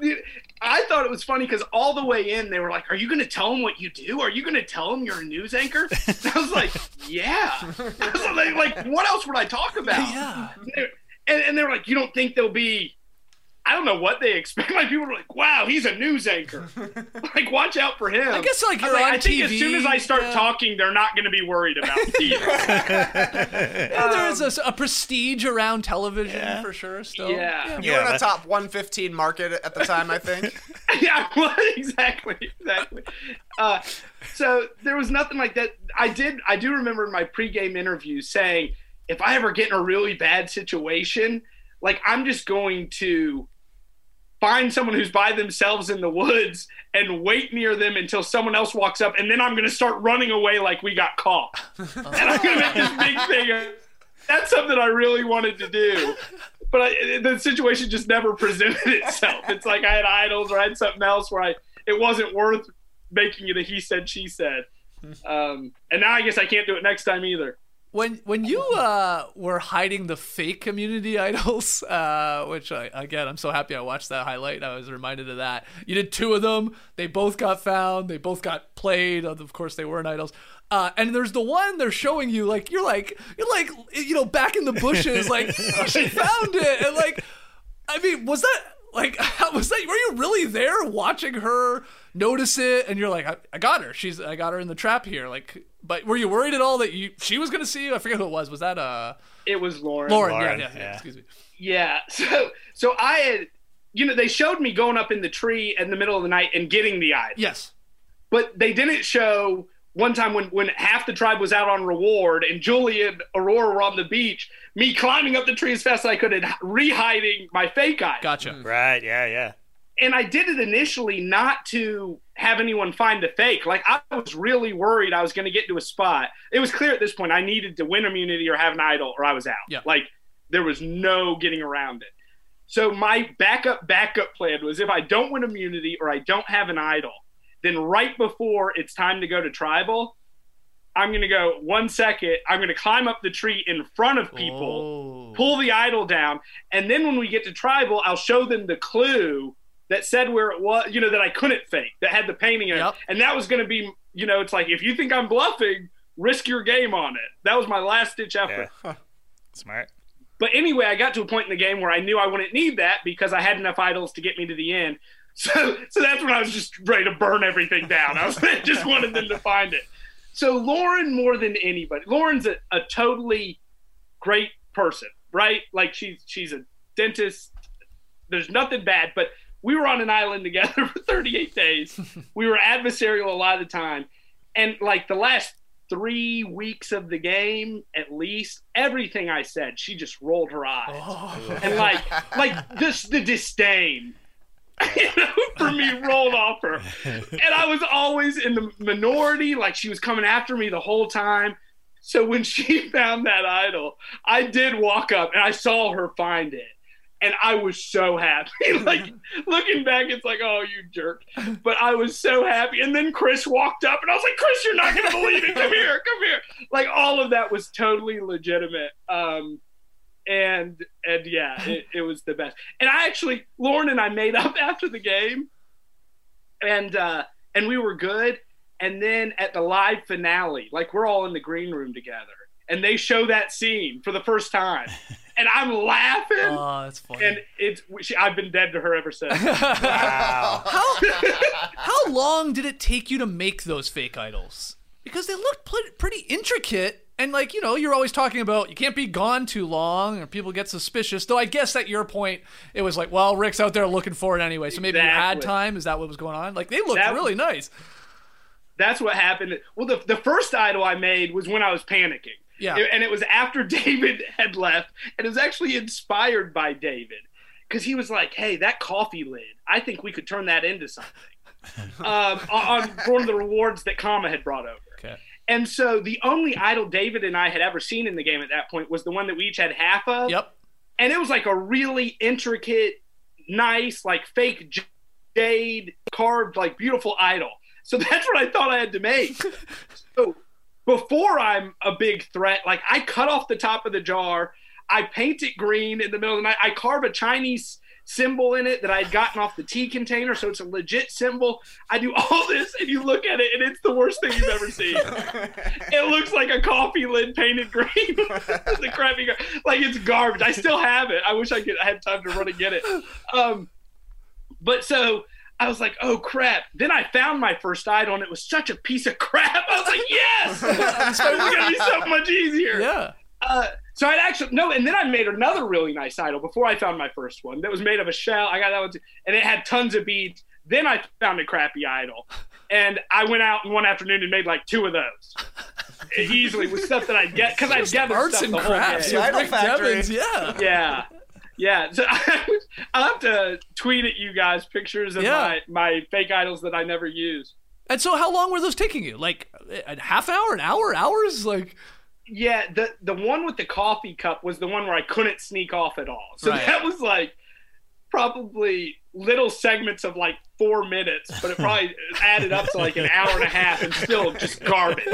Dude, I thought it was funny because all the way in, they were like, are you going to tell them what you do? Are you going to tell them you're a news anchor? And I was like, yeah. I was like, what else would I talk about? Yeah. And they were like, you don't think there'll be, I don't know what they expect. Like, people were like, wow, he's a news anchor. Like, watch out for him. I guess, like, you're on TV. I think as soon as I start talking, they're not going to be worried about me. There is a prestige around television for sure still. Yeah. You were in a top 115 market at the time, I think. Yeah, well, exactly. So there was nothing like that. I do remember in my pregame interview saying, if I ever get in a really bad situation, like, I'm just going to find someone who's by themselves in the woods and wait near them until someone else walks up, and then I'm going to start running away like we got caught. And I'm going to make this big thing. That's something I really wanted to do. But the situation just never presented itself. It's like I had idols or I had something else where it wasn't worth making it a he said, she said. And now I guess I can't do it next time either. When you were hiding the fake community idols, which, again, I'm so happy I watched that highlight. I was reminded of that. You did 2 of them. They both got found. They both got played. Of course, they weren't idols. And there's the one they're showing you, like, you're like, you know, back in the bushes, like, she found it. And, like, I mean, was that, like, how was that? Were you really there watching her notice it? And you're like, I got her. I got her in the trap here. Like, but were you worried at all that she was going to see you? I forget who it was. Was that It was Lauren. Lauren. Yeah. Excuse me. Yeah. So I had, you know, they showed me going up in the tree in the middle of the night and getting the idol. Yes. But they didn't show one time when half the tribe was out on reward and Julie and Aurora were on the beach, me climbing up the tree as fast as I could and re-hiding my fake idol. Gotcha. Right. Yeah. And I did it initially not to have anyone find the fake. Like, I was really worried I was going to get to a spot. It was clear at this point I needed to win immunity or have an idol or I was out. Yeah. Like, there was no getting around it. So my backup plan was if I don't win immunity or I don't have an idol, then right before it's time to go to tribal, I'm going to go 1 second. I'm going to climb up the tree in front of people, pull the idol down, and then when we get to tribal, I'll show them the clue that said where it was, you know, that I couldn't fake, that had the painting in it. And that was going to be, you know, it's like, if you think I'm bluffing, risk your game on it. That was my last-ditch effort. Yeah. Smart. But anyway, I got to a point in the game where I knew I wouldn't need that because I had enough idols to get me to the end. So that's when I was just ready to burn everything down. I just wanted them to find it. So Lauren, more than anybody, Lauren's a totally great person, right? Like, she's a dentist. There's nothing bad, but we were on an island together for 38 days. We were adversarial a lot of the time. And, like, the last 3 weeks of the game, at least, everything I said, she just rolled her eyes. Oh. And like just the disdain for me rolled off her. And I was always in the minority. Like, she was coming after me the whole time. So when she found that idol, I did walk up and I saw her find it. And I was so happy. Like, looking back, it's like, oh, you jerk. But I was so happy. And then Chris walked up, and I was like, Chris, you're not going to believe it. Come here, come here. Like, all of that was totally legitimate. And yeah, it was the best. And I actually, Lauren and I made up after the game. And we were good. And then at the live finale, like, we're all in the green room together. And they show that scene for the first time. And I'm laughing. Oh, that's funny. And I've been dead to her ever since. Wow. How long did it take you to make those fake idols? Because they looked pretty intricate. And, like, you know, you're always talking about you can't be gone too long or people get suspicious. Though I guess at your point, it was like, well, Rick's out there looking for it anyway. So maybe you had time. Is that what was going on? Like, they looked really nice. That's what happened. Well, the first idol I made was when I was panicking. Yeah. And it was after David had left, and it was actually inspired by David, because he was like, hey, that coffee lid, I think we could turn that into something on one of the rewards that Kama had brought over. Okay. And so the only idol David and I had ever seen in the game at that point was the one that we each had half of. Yep. And it was like a really intricate, nice, like fake jade carved, like beautiful idol. So that's what I thought I had to make. So before I'm a big threat, like, I cut off the top of the jar, I paint it green in the middle of the night, I carve a Chinese symbol in it that I'd gotten off the tea container, so it's a legit symbol. I do all this, and you look at it, and it's the worst thing you've ever seen. It looks like a coffee lid painted green. The crappy, like, it's garbage. I still have it. I wish I had time to run and get it. But so I was like, oh, crap. Then I found my first idol, and it was such a piece of crap. I was like, yes! So it's going to be so much easier. Yeah. So I'd actually – no, and then I made another really nice idol before I found my first one that was made of a shell. I got that one too. And it had tons of beads. Then I found a crappy idol. And I went out in one afternoon and made like 2 of those. Easily, with stuff that I'd get – because I'd gather arts stuff and the crafts. Whole day. Idol factories, yeah. Yeah. Yeah, so I'll have to tweet at you guys pictures of my fake idols that I never use. And so how long were those taking you? Like a half hour, an hour, hours? Like, yeah, the one with the coffee cup was the one where I couldn't sneak off at all. So that was like probably little segments of like 4 minutes, but it probably added up to like an hour and a half and still just garbage.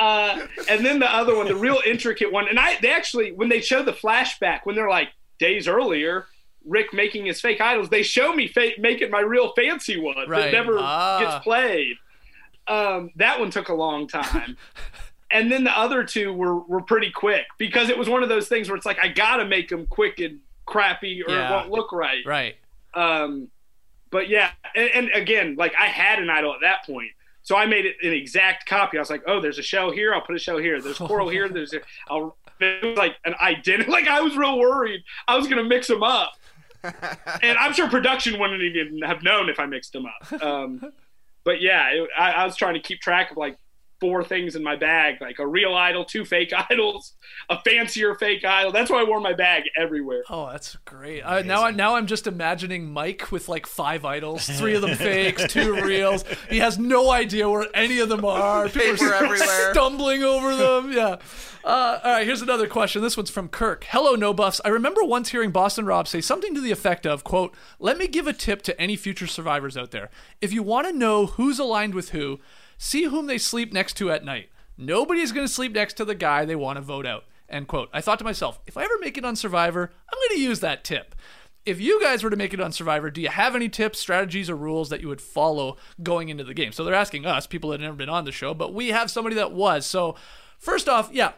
And then the other one, the real intricate one, and they actually, when they show the flashback, when they're like, days earlier, Rick making his fake idols, they show me making my real fancy one that never gets played. That one took a long time. And then the other two were pretty quick, because it was one of those things where it's like, I gotta make them quick and crappy or it won't look right. Right. But yeah, and again, like, I had an idol at that point. So I made it an exact copy. I was like, oh, there's a shell here. I'll put a shell here. There's coral here. It was like an identity. Like, I was real worried I was going to mix them up. And I'm sure production wouldn't even have known if I mixed them up. But yeah, I was trying to keep track of like 4 things in my bag, like a real idol, 2 fake idols, a fancier fake idol. That's why I wore my bag everywhere. Oh, that's great. Now I'm just imagining Mike with like 5 idols, 3 of them fakes, 2 reals. He has no idea where any of them are. People are everywhere, stumbling over them. Yeah. All right, here's another question. This one's from Kirk. Hello, No Buffs. I remember once hearing Boston Rob say something to the effect of, quote, let me give a tip to any future survivors out there. If you want to know who's aligned with who, see whom they sleep next to at night. Nobody's going to sleep next to the guy they want to vote out. End quote. I thought to myself, if I ever make it on Survivor, I'm going to use that tip. If you guys were to make it on Survivor, do you have any tips, strategies, or rules that you would follow going into the game? So they're asking us, people that have never been on the show, but we have somebody that was. So first off, yeah,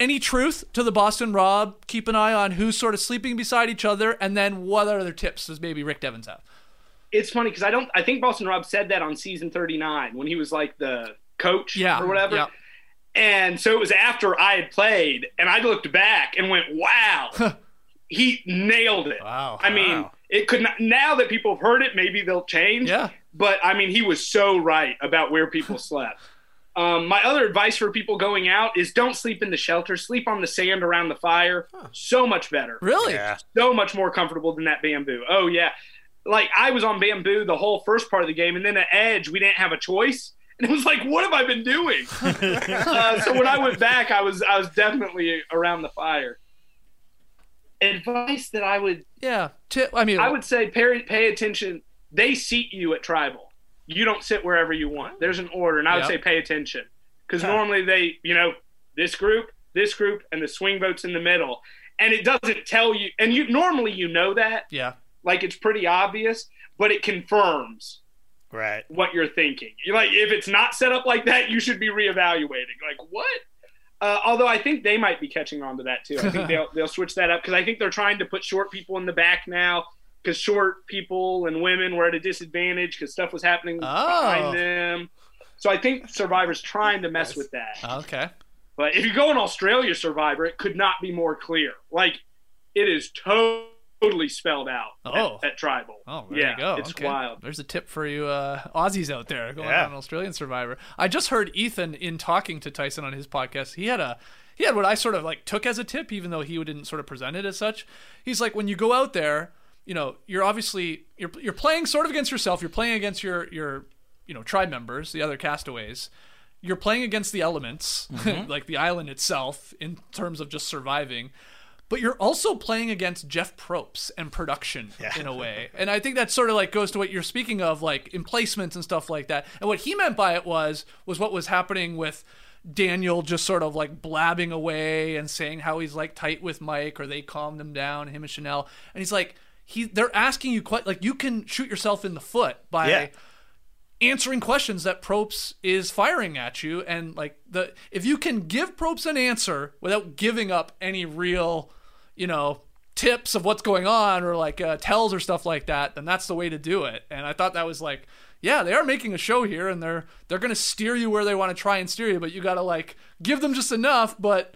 any truth to the Boston Rob? Keep an eye on who's sort of sleeping beside each other, and then what other tips does maybe Rick Devens have? It's funny because I think Boston Rob said that on season 39 when he was like the coach or whatever. Yeah. And so it was after I had played, and I looked back and went, wow, he nailed it. Wow. I mean, it could not, now that people have heard it, maybe they'll change. Yeah. But I mean, he was so right about where people slept. My other advice for people going out is don't sleep in the shelter. Sleep on the sand around the fire. Huh. So much better. Really? Yeah. So much more comfortable than that bamboo. Oh, yeah. Like, I was on bamboo the whole first part of the game, and then at Edge, we didn't have a choice. And it was like, what have I been doing? So when I went back, I was definitely around the fire. Advice that I would... Yeah. I would say pay attention. They seat you at tribal. You don't sit wherever you want. There's an order, and I would say pay attention. Because normally they, this group, and the swing vote's in the middle. And it doesn't tell you. And you normally you know that. Yeah. Like, it's pretty obvious, but it confirms what you're thinking. You're like, if it's not set up like that, you should be reevaluating. Like, what? Although I think they might be catching on to that, too. I think they'll switch that up because I think they're trying to put short people in the back now. Because short people and women were at a disadvantage because stuff was happening behind them. So I think Survivor's trying to mess with that. Okay. But if you go in Australia Survivor, it could not be more clear. Like, it is totally spelled out at tribal. Oh, there you go. It's wild. There's a tip for you Aussies out there going on an Australian Survivor. I just heard Ethan in talking to Tyson on his podcast. He had what I sort of like took as a tip, even though he didn't sort of present it as such. He's like, when you go out there, you're obviously you're playing sort of against yourself. You're playing against your tribe members, the other castaways. You're playing against the elements, like the island itself, in terms of just surviving. But you're also playing against Jeff Probst and production in a way. And I think that sort of like goes to what you're speaking of, like emplacements and stuff like that. And what he meant by it was what was happening with Daniel just sort of like blabbing away and saying how he's like tight with Mike or they calmed him down, him and Chanelle. And he's like, they're asking you quite like you can shoot yourself in the foot by answering questions that Probst is firing at you, and like if you can give Probst an answer without giving up any real tips of what's going on or like tells or stuff like that, then that's the way to do it. And I thought that was like, they are making a show here, and they're gonna steer you where they want to try and steer you, but you gotta like give them just enough, but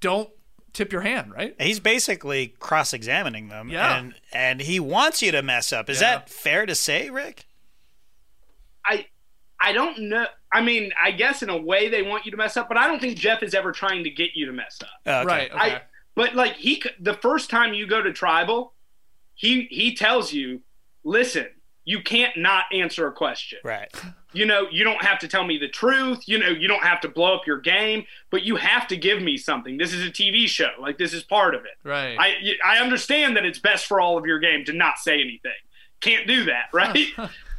don't tip your hand, right? He's basically cross-examining them, and he wants you to mess up. Is that fair to say, Rick? I don't know. I mean, I guess in a way they want you to mess up, but I don't think Jeff is ever trying to get you to mess up. Oh, okay. Right. Okay. But like the first time you go to tribal, he tells you, listen, you can't not answer a question. Right. You don't have to tell me the truth. You don't have to blow up your game, but you have to give me something. This is a TV show. Like, this is part of it. Right. I understand that it's best for all of your game to not say anything. Can't do that, right?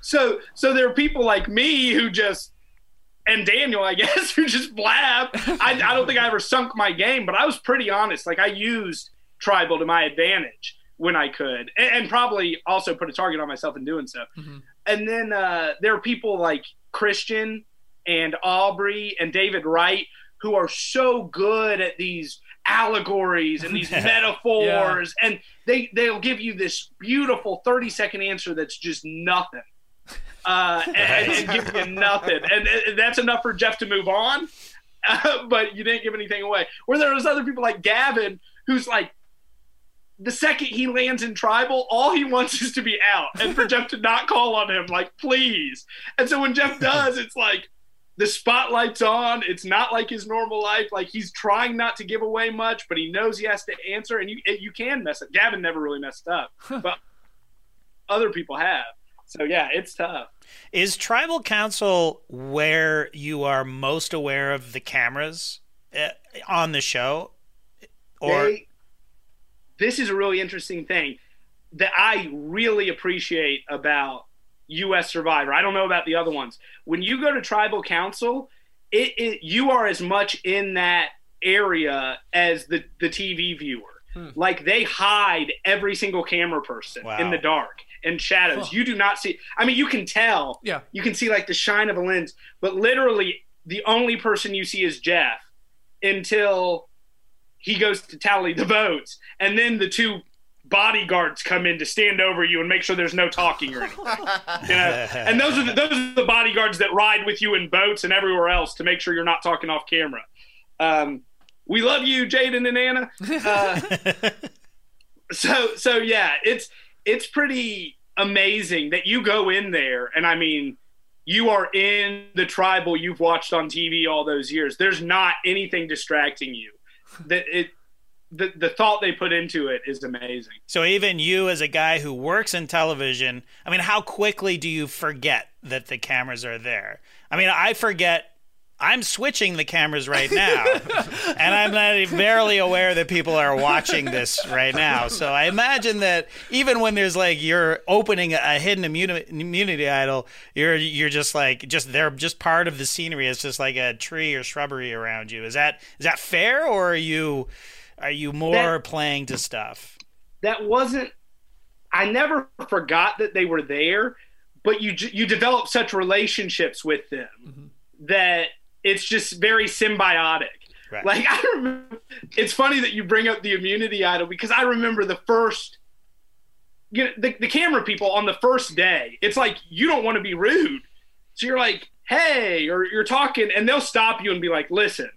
So there are people like me who just, and Daniel, I guess, who just blab. I don't think I ever sunk my game, but I was pretty honest. Like, I used tribal to my advantage when I could, and probably also put a target on myself in doing so. Mm-hmm. And then there are people like Christian and Aubrey and David Wright who are so good at these allegories and these metaphors, and they'll give you this beautiful 30-second answer that's just nothing. And give you nothing. And that's enough for Jeff to move on, but you didn't give anything away. Where there was other people like Gavin who's like, the second he lands in tribal, all he wants is to be out and for Jeff to not call on him, like, please. And so when Jeff does, it's like the spotlight's on. It's not like his normal life. Like, he's trying not to give away much, but he knows he has to answer, and you can mess up. Gavin never really messed up, but other people have. So, yeah, it's tough. Is tribal council where you are most aware of the cameras on the show? Or... This is a really interesting thing that I really appreciate about U.S. Survivor. I don't know about the other ones. When you go to tribal council, you are as much in that area as the TV viewer. Hmm. Like, they hide every single camera person in the dark and shadows. Huh. You do not see – I mean, you can tell. Yeah. You can see, like, the shine of a lens. But literally the only person you see is Jeff until – he goes to tally the votes, and then the two bodyguards come in to stand over you and make sure there's no talking or anything. And those are the bodyguards that ride with you in boats and everywhere else to make sure you're not talking off camera. We love you, Jaden and Anna. So yeah, it's pretty amazing that you go in there, and I mean, you are in the tribal you've watched on TV all those years. There's not anything distracting you. The thought they put into it is amazing. So even you as a guy who works in television, I mean, how quickly do you forget that the cameras are there? I mean, I forget. I'm switching the cameras right now, and I'm not barely aware that people are watching this right now. So I imagine that even when there's like you're opening a hidden immunity idol, you're just like they're just part of the scenery. It's just like a tree or shrubbery around you. Is that fair, or are you more playing to stuff? That wasn't. I never forgot that they were there, but you develop such relationships with them that. It's just very symbiotic. Right. Like I remember, it's funny that you bring up the immunity idol because I remember the first, you know, the camera people on the first day. It's like you don't want to be rude, so you're like, "Hey," or you're talking, and they'll stop you and be like, "Listen,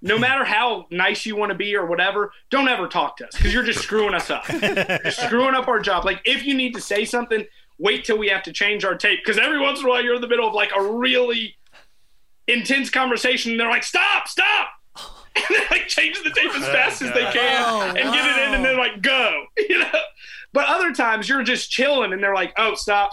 no matter how nice you want to be or whatever, don't ever talk to us because you're just screwing us up, you're screwing up our job. Like if you need to say something, wait till we have to change our tape because every once in a while you're in the middle of like a really intense conversation, and they're like, stop! And they like change the tape as fast as they can get it in, and then like go, you know? But other times you're just chilling and they're like, oh, stop.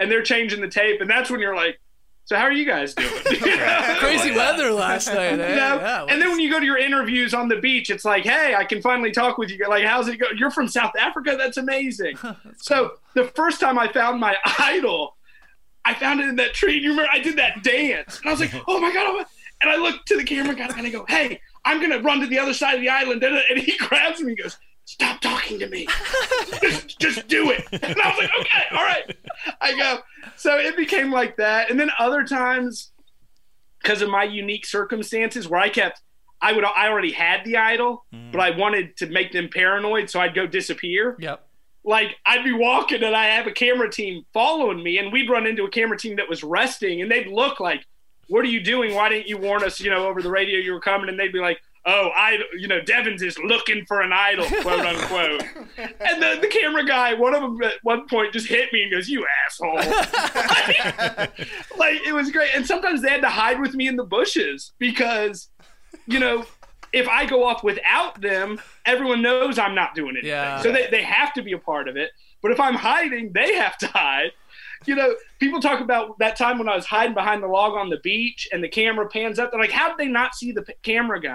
And they're changing the tape. And that's when you're like, so how are you guys doing? You know? Crazy weather last night. You know? Yeah, and then when you go to your interviews on the beach, it's like, hey, I can finally talk with you. Like, how's it go? You're from South Africa. That's amazing. That's so cool. The first time I found my idol, I found it in that tree. You remember I did that dance, and I was like, "Oh my god!" And I looked to the camera guy, and I go, "Hey, I'm gonna run to the other side of the island." And he grabs me, and goes, "Stop talking to me. just do it." And I was like, "Okay, all right." I go. So it became like that, and then other times, because of my unique circumstances, where I already had the idol, but I wanted to make them paranoid, so I'd go disappear. Yep. Like, I'd be walking, and I have a camera team following me, and we'd run into a camera team that was resting, and they'd look like, what are you doing? Why didn't you warn us, you know, over the radio you were coming? And they'd be like, oh, Devens is looking for an idol, quote, unquote. And the camera guy, one of them at one point just hit me and goes, you asshole. like, it was great. And sometimes they had to hide with me in the bushes because, you know, if I go off without them, everyone knows I'm not doing anything. Yeah. So they have to be a part of it. But if I'm hiding, they have to hide. You know, people talk about that time when I was hiding behind the log on the beach and the camera pans up. They're like, how did they not see the camera guy?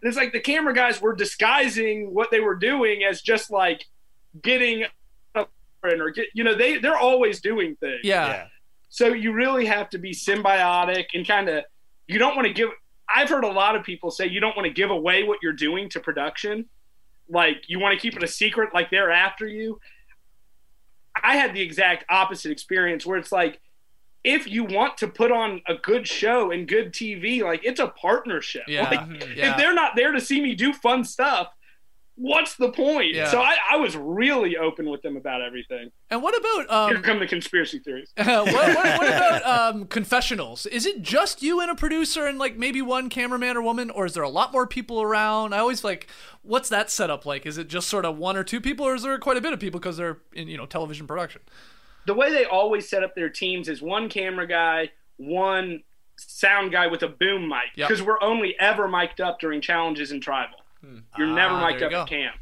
And it's like the camera guys were disguising what they were doing as just like getting up or get, you know, they're always doing things. Yeah. So you really have to be symbiotic and kind of, you don't want to give – I've heard a lot of people say you don't want to give away what you're doing to production. Like, you want to keep it a secret, like they're after you. I had the exact opposite experience where it's like, if you want to put on a good show and good TV, like, it's a partnership. Yeah. Like, yeah. If they're not there to see me do fun stuff, what's the point? Yeah. So I was really open with them about everything. And what about here come the conspiracy theories? What about confessionals? Is it just you and a producer and like maybe one cameraman or woman, or is there a lot more people around? I always like, what's that setup like? Is it just sort of one or two people, or is there quite a bit of people because they're in, you know, television production? The way they always set up their teams is one camera guy, one sound guy with a boom mic, because we're only ever mic'd up during challenges and tribal. You're never mic'd up at camp.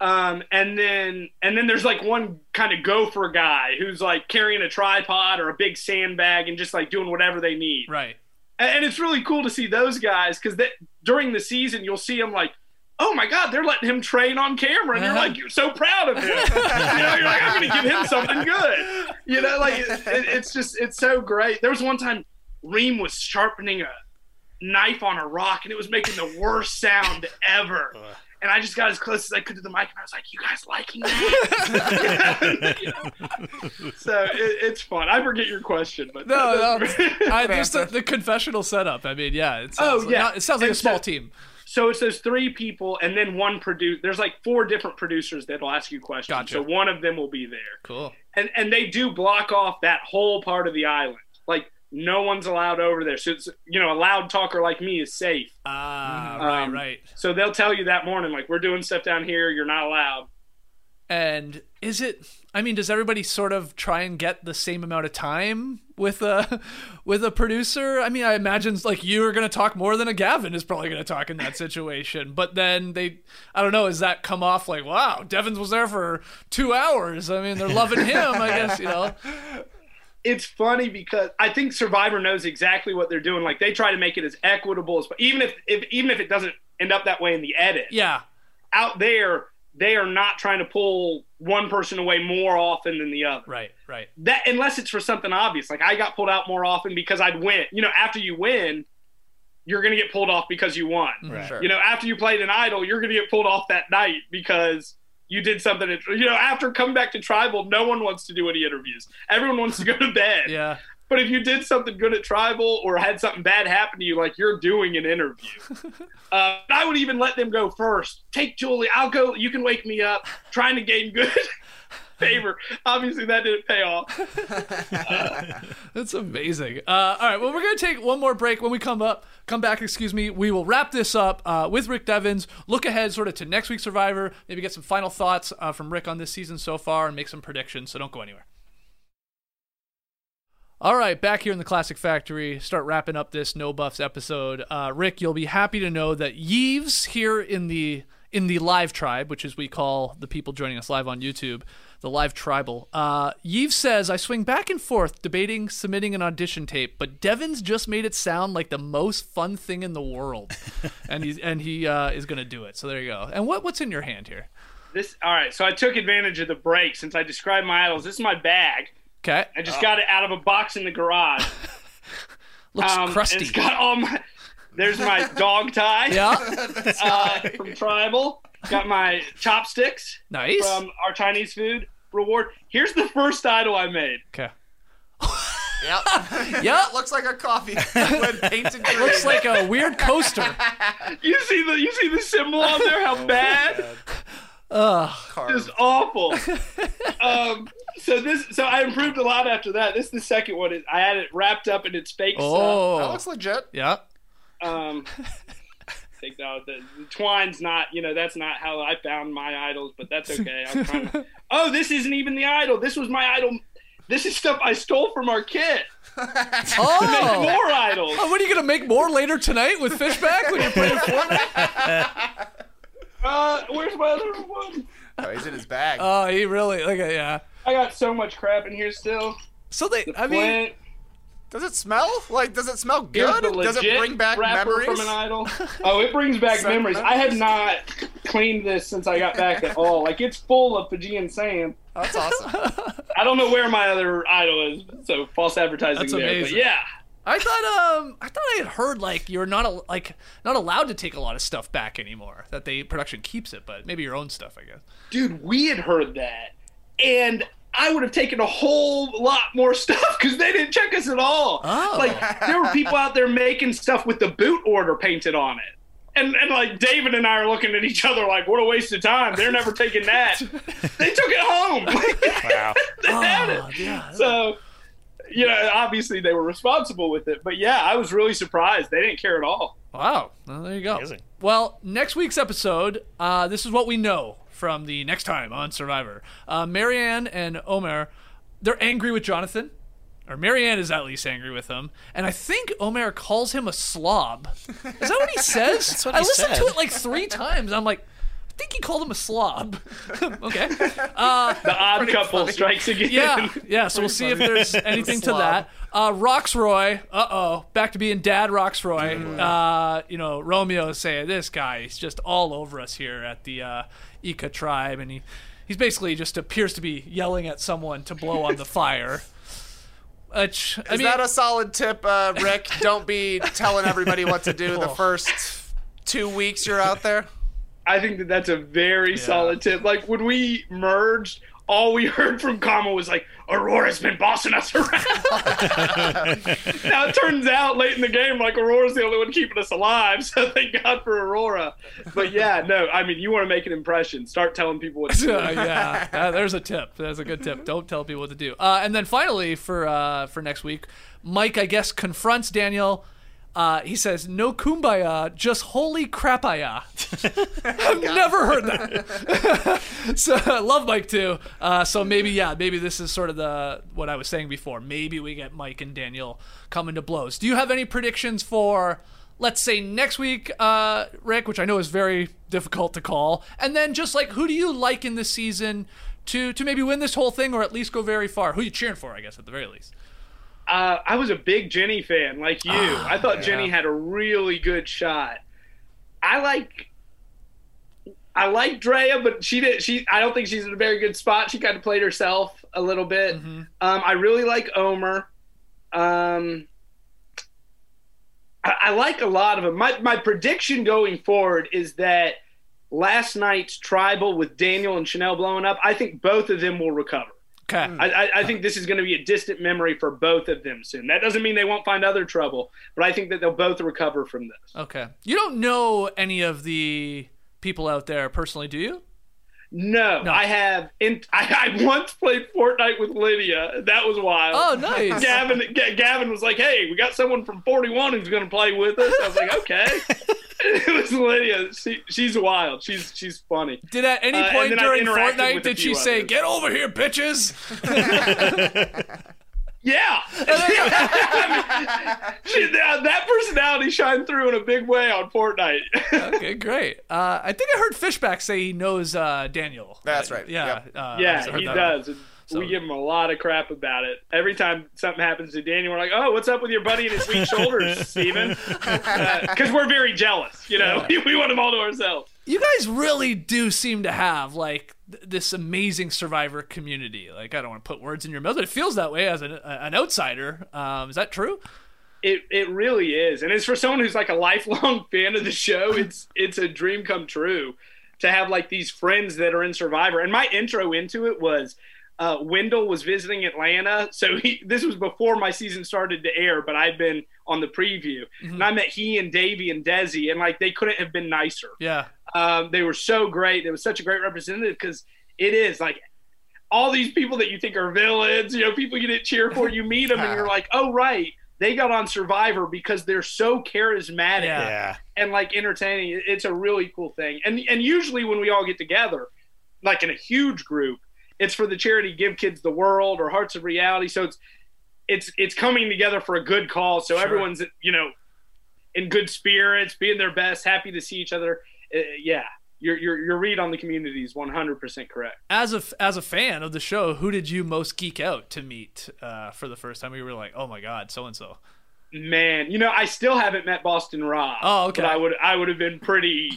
And then there's like one kind of gopher guy who's like carrying a tripod or a big sandbag and just like doing whatever they need. Right. And it's really cool to see those guys because during the season you'll see them like, oh my God, they're letting him train on camera. And you're like, you're so proud of him. You know, you're like, I'm going to give him something good. You know, like it's just, it's so great. There was one time Reem was sharpening a knife on a rock and it was making the worst sound ever, and I just got as close as I could to the mic and I was like, you guys liking that? You know? So it's fun. I forget your question, but just the confessional setup. I mean, yeah, it sounds it sounds like a small team. So it's those three people and then one producer. There's like four different producers that'll ask you questions. Gotcha. So one of them will be there. Cool. And they do block off that whole part of the island. Like, no one's allowed over there. So, it's, you know, a loud talker like me is safe. Right. So they'll tell you that morning, like, we're doing stuff down here. You're not allowed. And Is it, I mean, does everybody sort of try and get the same amount of time with a producer? I mean, I imagine like you're going to talk more than a Gavin is probably going to talk in that situation. But then they, I don't know, is that come off like, wow, Devens was there for 2 hours. I mean, they're loving him, I guess, you know. It's funny because I think Survivor knows exactly what they're doing. Like they try to make it as equitable as, even if it doesn't end up that way in the edit. Yeah. Out there, they are not trying to pull one person away more often than the other. Right. That, unless it's for something obvious. Like I got pulled out more often because I'd win. You know, after you win, you're going to get pulled off because you won. Right. You know, after you played an idol, you're going to get pulled off that night because you did something. You know, after coming back to Tribal, no one wants to do any interviews. Everyone wants to go to bed. Yeah. But if you did something good at Tribal or had something bad happen to you, like you're doing an interview. I would even let them go first. Take Julie. I'll go. You can wake me up. Trying to gain good favor. Obviously, that didn't pay off. That's amazing. All right. Well, we're going to take one more break. When we come back, excuse me, we will wrap this up with Rick Devens. Look ahead sort of to next week's Survivor. Maybe get some final thoughts from Rick on this season so far and make some predictions. So don't go anywhere. All right, back here in the Classic Factory, start wrapping up this No Buffs episode. Rick, you'll be happy to know that Yves here in the live tribe, which is we call the people joining us live on YouTube, the live tribal. Yves says, I swing back and forth debating submitting an audition tape, but Devens just made it sound like the most fun thing in the world, and he is going to do it. So there you go. And what's in your hand here? All right, so I took advantage of the break since I described my idols. This is my bag. Okay. I just got it out of a box in the garage. Looks crusty. It's got all my. There's my dog tie. Yeah. From Tribal. Got my chopsticks. Nice. From our Chinese food reward. Here's the first idol I made. Okay. Yep. Yep. Looks like a coffee. It looks like a weird coaster. You see the symbol on there? How bad? Just awful. So I improved a lot after that. This is the second one. I had it wrapped up in its fake stuff. Oh, that looks legit. Yeah. The twine's not. You know, that's not how I found my idols, but that's okay. I'm trying to... Oh, this isn't even the idol. This was my idol. This is stuff I stole from our kid. Oh, to make more idols. Oh, what are you gonna make more later tonight with Fishback when you're playing Fortnite? Where's my other one? Oh, he's in his bag. Oh, he really? Okay, yeah. I got so much crap in here still. So I mean, does it smell? Like, does it smell good? Does it bring back memories? From an idol. Oh, it brings back memories. I have not cleaned this since I got back at all. Like, it's full of Fijian sand. Oh, that's awesome. I don't know where my other idol is, so false advertising that's there. Amazing. But yeah. I thought I had heard like you're not allowed to take a lot of stuff back anymore. That the production keeps it, but maybe your own stuff, I guess. Dude, we had heard that, and I would have taken a whole lot more stuff because they didn't check us at all. Oh. Like there were people out there making stuff with the boot order painted on it, and like David and I are looking at each other like, what a waste of time. They're never taking that. They took it home. Wow. They had it. Yeah. So. You know, obviously they were responsible with it, but yeah, I was really surprised. They didn't care at all. Wow. Well, there you go. Amazing. Well, next week's episode, this is what we know from the next time on Survivor. Marianne and Omer, they're angry with Jonathan, or Marianne is at least angry with him, and I think Omer calls him a slob. Is that what he says? That's what I listened to it like 3 times, and I'm like, I think he called him a slob. Okay. The odd couple funny. Strikes again. Yeah. So we'll see if there's anything to that. Roxroy. Uh-oh. Back to being Dad Roxroy. You know, Romeo is saying, this guy, he's just all over us here at the Ica tribe. And he's basically just appears to be yelling at someone to blow on the fire. Is that a solid tip, Rick? Don't be telling everybody what to do the first 2 weeks you're out there. I think that's a very solid tip. Like, when we merged, all we heard from Kama was like, Aurora's been bossing us around. Now, it turns out late in the game, like, Aurora's the only one keeping us alive, so thank God for Aurora. But, yeah, no, I mean, you want to make an impression. Start telling people what to do. There's a tip. That's a good tip. Don't tell people what to do. And then, finally, for next week, Mike, I guess, confronts Daniel. He says, no kumbaya, just holy crapaya. I've never heard that. So I love Mike too. So maybe, yeah, maybe this is sort of the what I was saying before. Maybe we get Mike and Daniel coming to blows. Do you have any predictions for, let's say, next week, Rick, which I know is very difficult to call? And then just like, who do you like in this season to maybe win this whole thing or at least go very far? Who are you cheering for, I guess, at the very least? I was a big Jenny fan, like you. I thought Jenny had a really good shot. I like Drea, but I don't think she's in a very good spot. She kind of played herself a little bit. Mm-hmm. I really like Omer. I like a lot of them. My prediction going forward is that last night's tribal with Daniel and Chanelle blowing up, I think both of them will recover. Okay. I think this is going to be a distant memory for both of them soon. That doesn't mean they won't find other trouble, but I think that they'll both recover from this. Okay. You don't know any of the people out there personally, do you? No. I have. I once played Fortnite with Lydia. That was wild. Oh, nice. Gavin was like, hey, we got someone from 41 who's going to play with us. I was like, okay. It was Lydia. She's wild. She's funny. Did at any point during Fortnite did she say, "Get over here, bitches"? Yeah. I mean, that personality shined through in a big way on Fortnite. Okay, great. I think I heard Fishback say he knows Daniel. That's right. Yeah. Yep. He does. So. We give him a lot of crap about it. Every time something happens to Daniel, we're like, oh, what's up with your buddy and his weak shoulders, Steven? Because we're very jealous, you know. Yeah. We want him all to ourselves. You guys really do seem to have, like, this amazing Survivor community. Like, I don't want to put words in your mouth, but it feels that way as an outsider. Is that true? It really is. And it's for someone who's, like, a lifelong fan of the show, it's a dream come true to have, like, these friends that are in Survivor. And my intro into it was... Wendell was visiting Atlanta, so this was before my season started to air, but I'd been on the preview, mm-hmm. and I met he and Davey and Desi, and like they couldn't have been nicer. Yeah, they were so great. It was such a great representative because it is like all these people that you think are villains, you know, people you didn't cheer for, you meet them and you're like, oh right, they got on Survivor because they're so charismatic and like entertaining. It's a really cool thing, and usually when we all get together, like in a huge group. It's for the charity Give Kids the World or Hearts of Reality. So it's coming together for a good cause. So everyone's, you know, in good spirits, being their best, happy to see each other. Your read on the community is 100% correct. As a fan of the show, who did you most geek out to meet for the first time? We were like, oh my God, so-and-so. Man, you know, I still haven't met Boston Rob. Oh, okay. But I would have been pretty...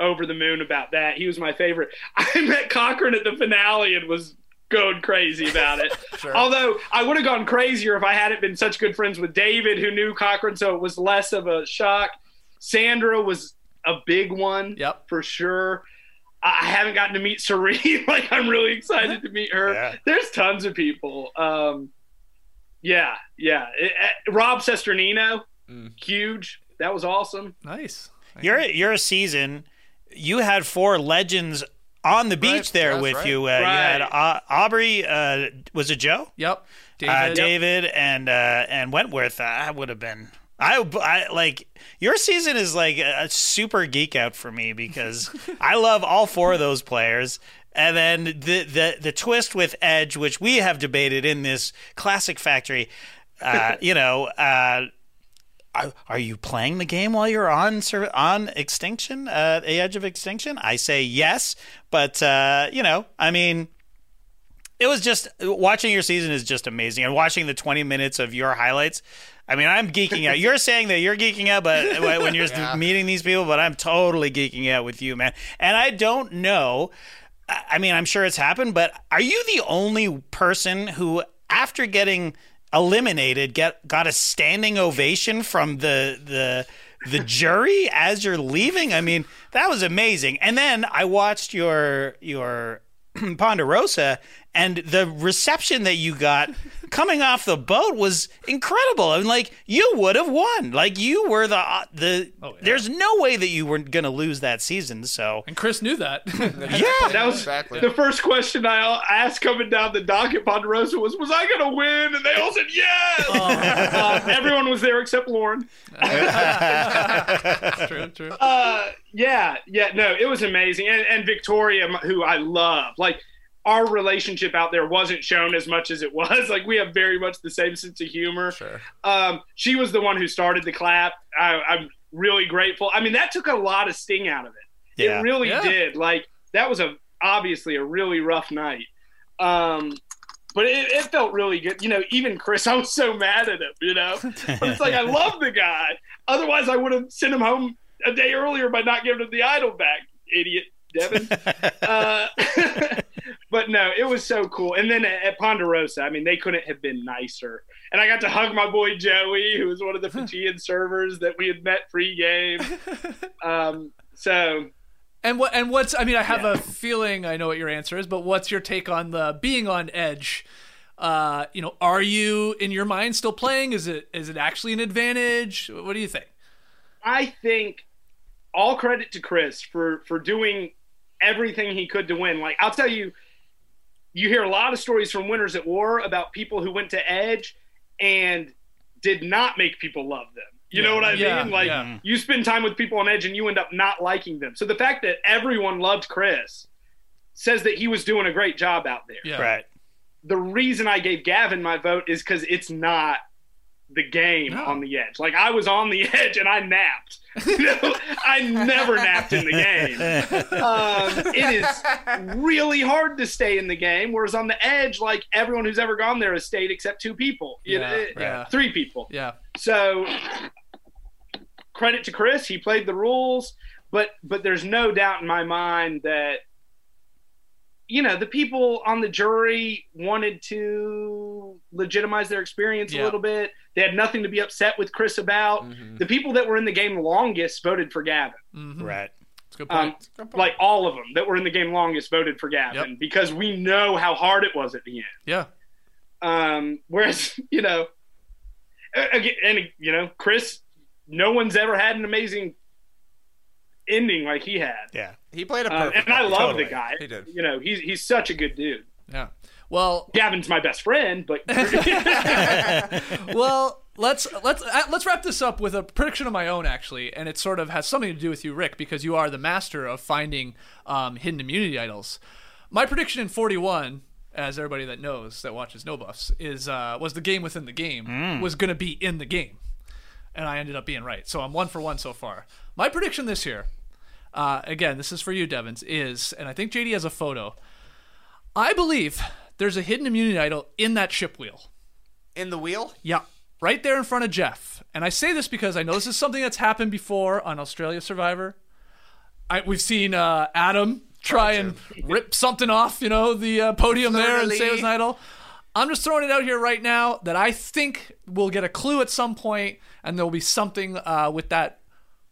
over the moon about that. He was my favorite. I met Cochran at the finale and was going crazy about it. Although I would have gone crazier if I hadn't been such good friends with David, who knew Cochran, so it was less of a shock. Sandra was a big one, for sure. I haven't gotten to meet Serene. Like, I'm really excited to meet her. Yeah. There's tons of people. Rob Sesternino, huge. That was awesome. Nice. You're a season... You had four legends on the beach you. You had Aubrey, was it Joe? Yep. David and Wentworth. I would have been. I like your season is like a super geek out for me because I love all four of those players. And then the twist with Edge, which we have debated in this classic factory, you know. Are you playing the game while you're on Extinction, the Edge of Extinction? I say yes, but, you know, I mean, it was just – watching your season is just amazing. And watching the 20 minutes of your highlights, I mean, I'm geeking out. You're saying that you're geeking out but when you're meeting these people, but I'm totally geeking out with you, man. And I don't know – I mean, I'm sure it's happened, but are you the only person who, after getting – eliminated, got a standing ovation from the jury as you're leaving? I mean, that was amazing. And then I watched your Ponderosa and the reception that you got coming off the boat was incredible. I mean, like, you would have won. Like, you were the there's no way that you weren't going to lose that season, so. And Chris knew that. Yeah. That was exactly the first question I asked coming down the dock at Ponderosa was I going to win? And they all said, yes! Everyone was there except Lauren. True. Yeah, no, it was amazing. And Victoria, who I love, like, our relationship out there wasn't shown as much as it was. Like, we have very much the same sense of humor. Sure. She was the one who started the clap. I'm really grateful. I mean, that took a lot of sting out of it. Yeah. It really did. Like, that was obviously a really rough night. But it felt really good. You know, even Chris, I was so mad at him, you know. But it's like, I love the guy. Otherwise, I would have sent him home a day earlier by not giving him the idol back, idiot. Devin. But no, it was so cool. And then at Ponderosa, I mean, they couldn't have been nicer. And I got to hug my boy Joey, who was one of the Fijian servers that we had met pre-game. And what's I mean, I have a feeling I know what your answer is, but what's your take on the being on Edge? You know, are you in your mind still playing? Is it actually an advantage? What do you think? I think all credit to Chris for doing everything he could to win. Like, I'll tell you, you hear a lot of stories from Winners at War about people who went to Edge and did not make people love them. You know what I mean? Like, you spend time with people on Edge and you end up not liking them. So the fact that everyone loved Chris says that he was doing a great job out there. Yeah. Right. The reason I gave Gavin my vote is because it's not the game on the Edge. Like, I was on the Edge and I napped. I never napped in the game. It is really hard to stay in the game, whereas on the Edge, like, everyone who's ever gone there has stayed except two people, three people. Yeah. So credit to Chris, he played the rules, but there's no doubt in my mind that, you know, the people on the jury wanted to legitimize their experience a little bit. They had nothing to be upset with Chris about. Mm-hmm. The people that were in the game longest voted for Gavin. Mm-hmm. Right. That's a good point. Like, all of them that were in the game longest voted for Gavin because we know how hard it was at the end. Yeah. Whereas, you know, Chris, no one's ever had an amazing ending like he had. Yeah. He played a perfect and I love the guy. He did. You know, he's such a good dude. Yeah. Well, Gavin's my best friend, but well, let's wrap this up with a prediction of my own, actually, and it sort of has something to do with you, Rick, because you are the master of finding hidden immunity idols. My prediction in 41, as everybody that knows that watches No Buffs, is was the game within the game was going to be in the game, and I ended up being right. So I'm 1 for 1 so far. My prediction this year, again, this is for you, Devens, is, and I think JD has a photo. I believe there's a hidden immunity idol in that ship wheel. In the wheel? Yeah. Right there in front of Jeff. And I say this because I know this is something that's happened before on Australia Survivor. We've seen Adam try and rip something off, you know, the podium there and say it was an idol. I'm just throwing it out here right now that I think we'll get a clue at some point, and there'll be something with that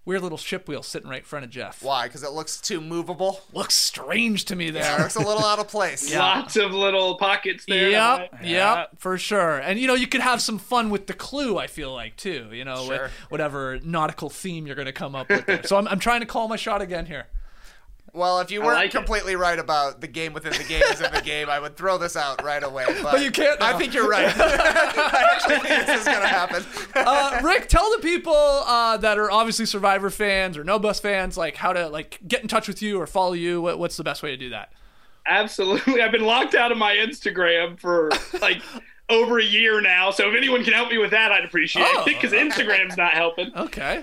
weird little ship wheel sitting right in front of Jeff. Why? Because it looks too movable? Looks strange to me there. Yeah, it looks a little out of place. Yeah. Lots of little pockets there. Yep, for sure. And, you know, you could have some fun with the clue, I feel like, too. You know, sure. With whatever nautical theme you're going to come up with there. So I'm trying to call my shot again here. Well, if you weren't completely right about the game within the game is in the game, I would throw this out right away. But you can't. No. I think you're right. I actually think this is going to happen. Rick, tell the people that are obviously Survivor fans or No Bus fans, like, how to, like, get in touch with you or follow you. What's the best way to do that? Absolutely. I've been locked out of my Instagram for, like, over a year now. So if anyone can help me with that, I'd appreciate it because Instagram's not helping. Okay.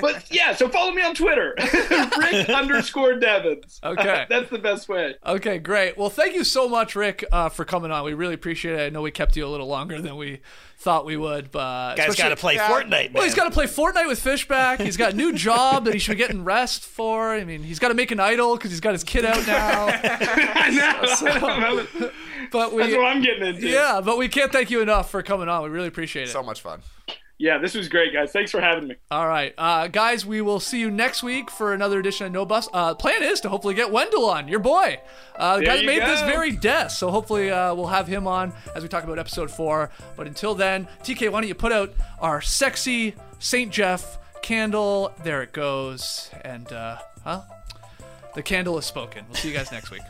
But yeah, so follow me on Twitter. Rick _Devens. Okay. That's the best way. Okay, great. Well, thank you so much, Rick, for coming on. We really appreciate it. I know we kept you a little longer than we thought we would, but guy's got to play Fortnite, man. Well, he's got to play Fortnite with Fishback. He's got a new job that he should be getting rest for. I mean, he's got to make an idol because he's got his kid out now. I know. But that's what I'm getting into. Yeah, but we can't thank you enough for coming on. We really appreciate it. So much fun. Yeah, this was great, guys. Thanks for having me. All right. Guys, we will see you next week for another edition of No Buffs. Plan is to hopefully get Wendell on, your boy. The guy that made this very desk, so hopefully we'll have him on as we talk about episode 4. But until then, TK, why don't you put out our sexy St. Jeff candle. There it goes. And, the candle is spoken. We'll see you guys next week.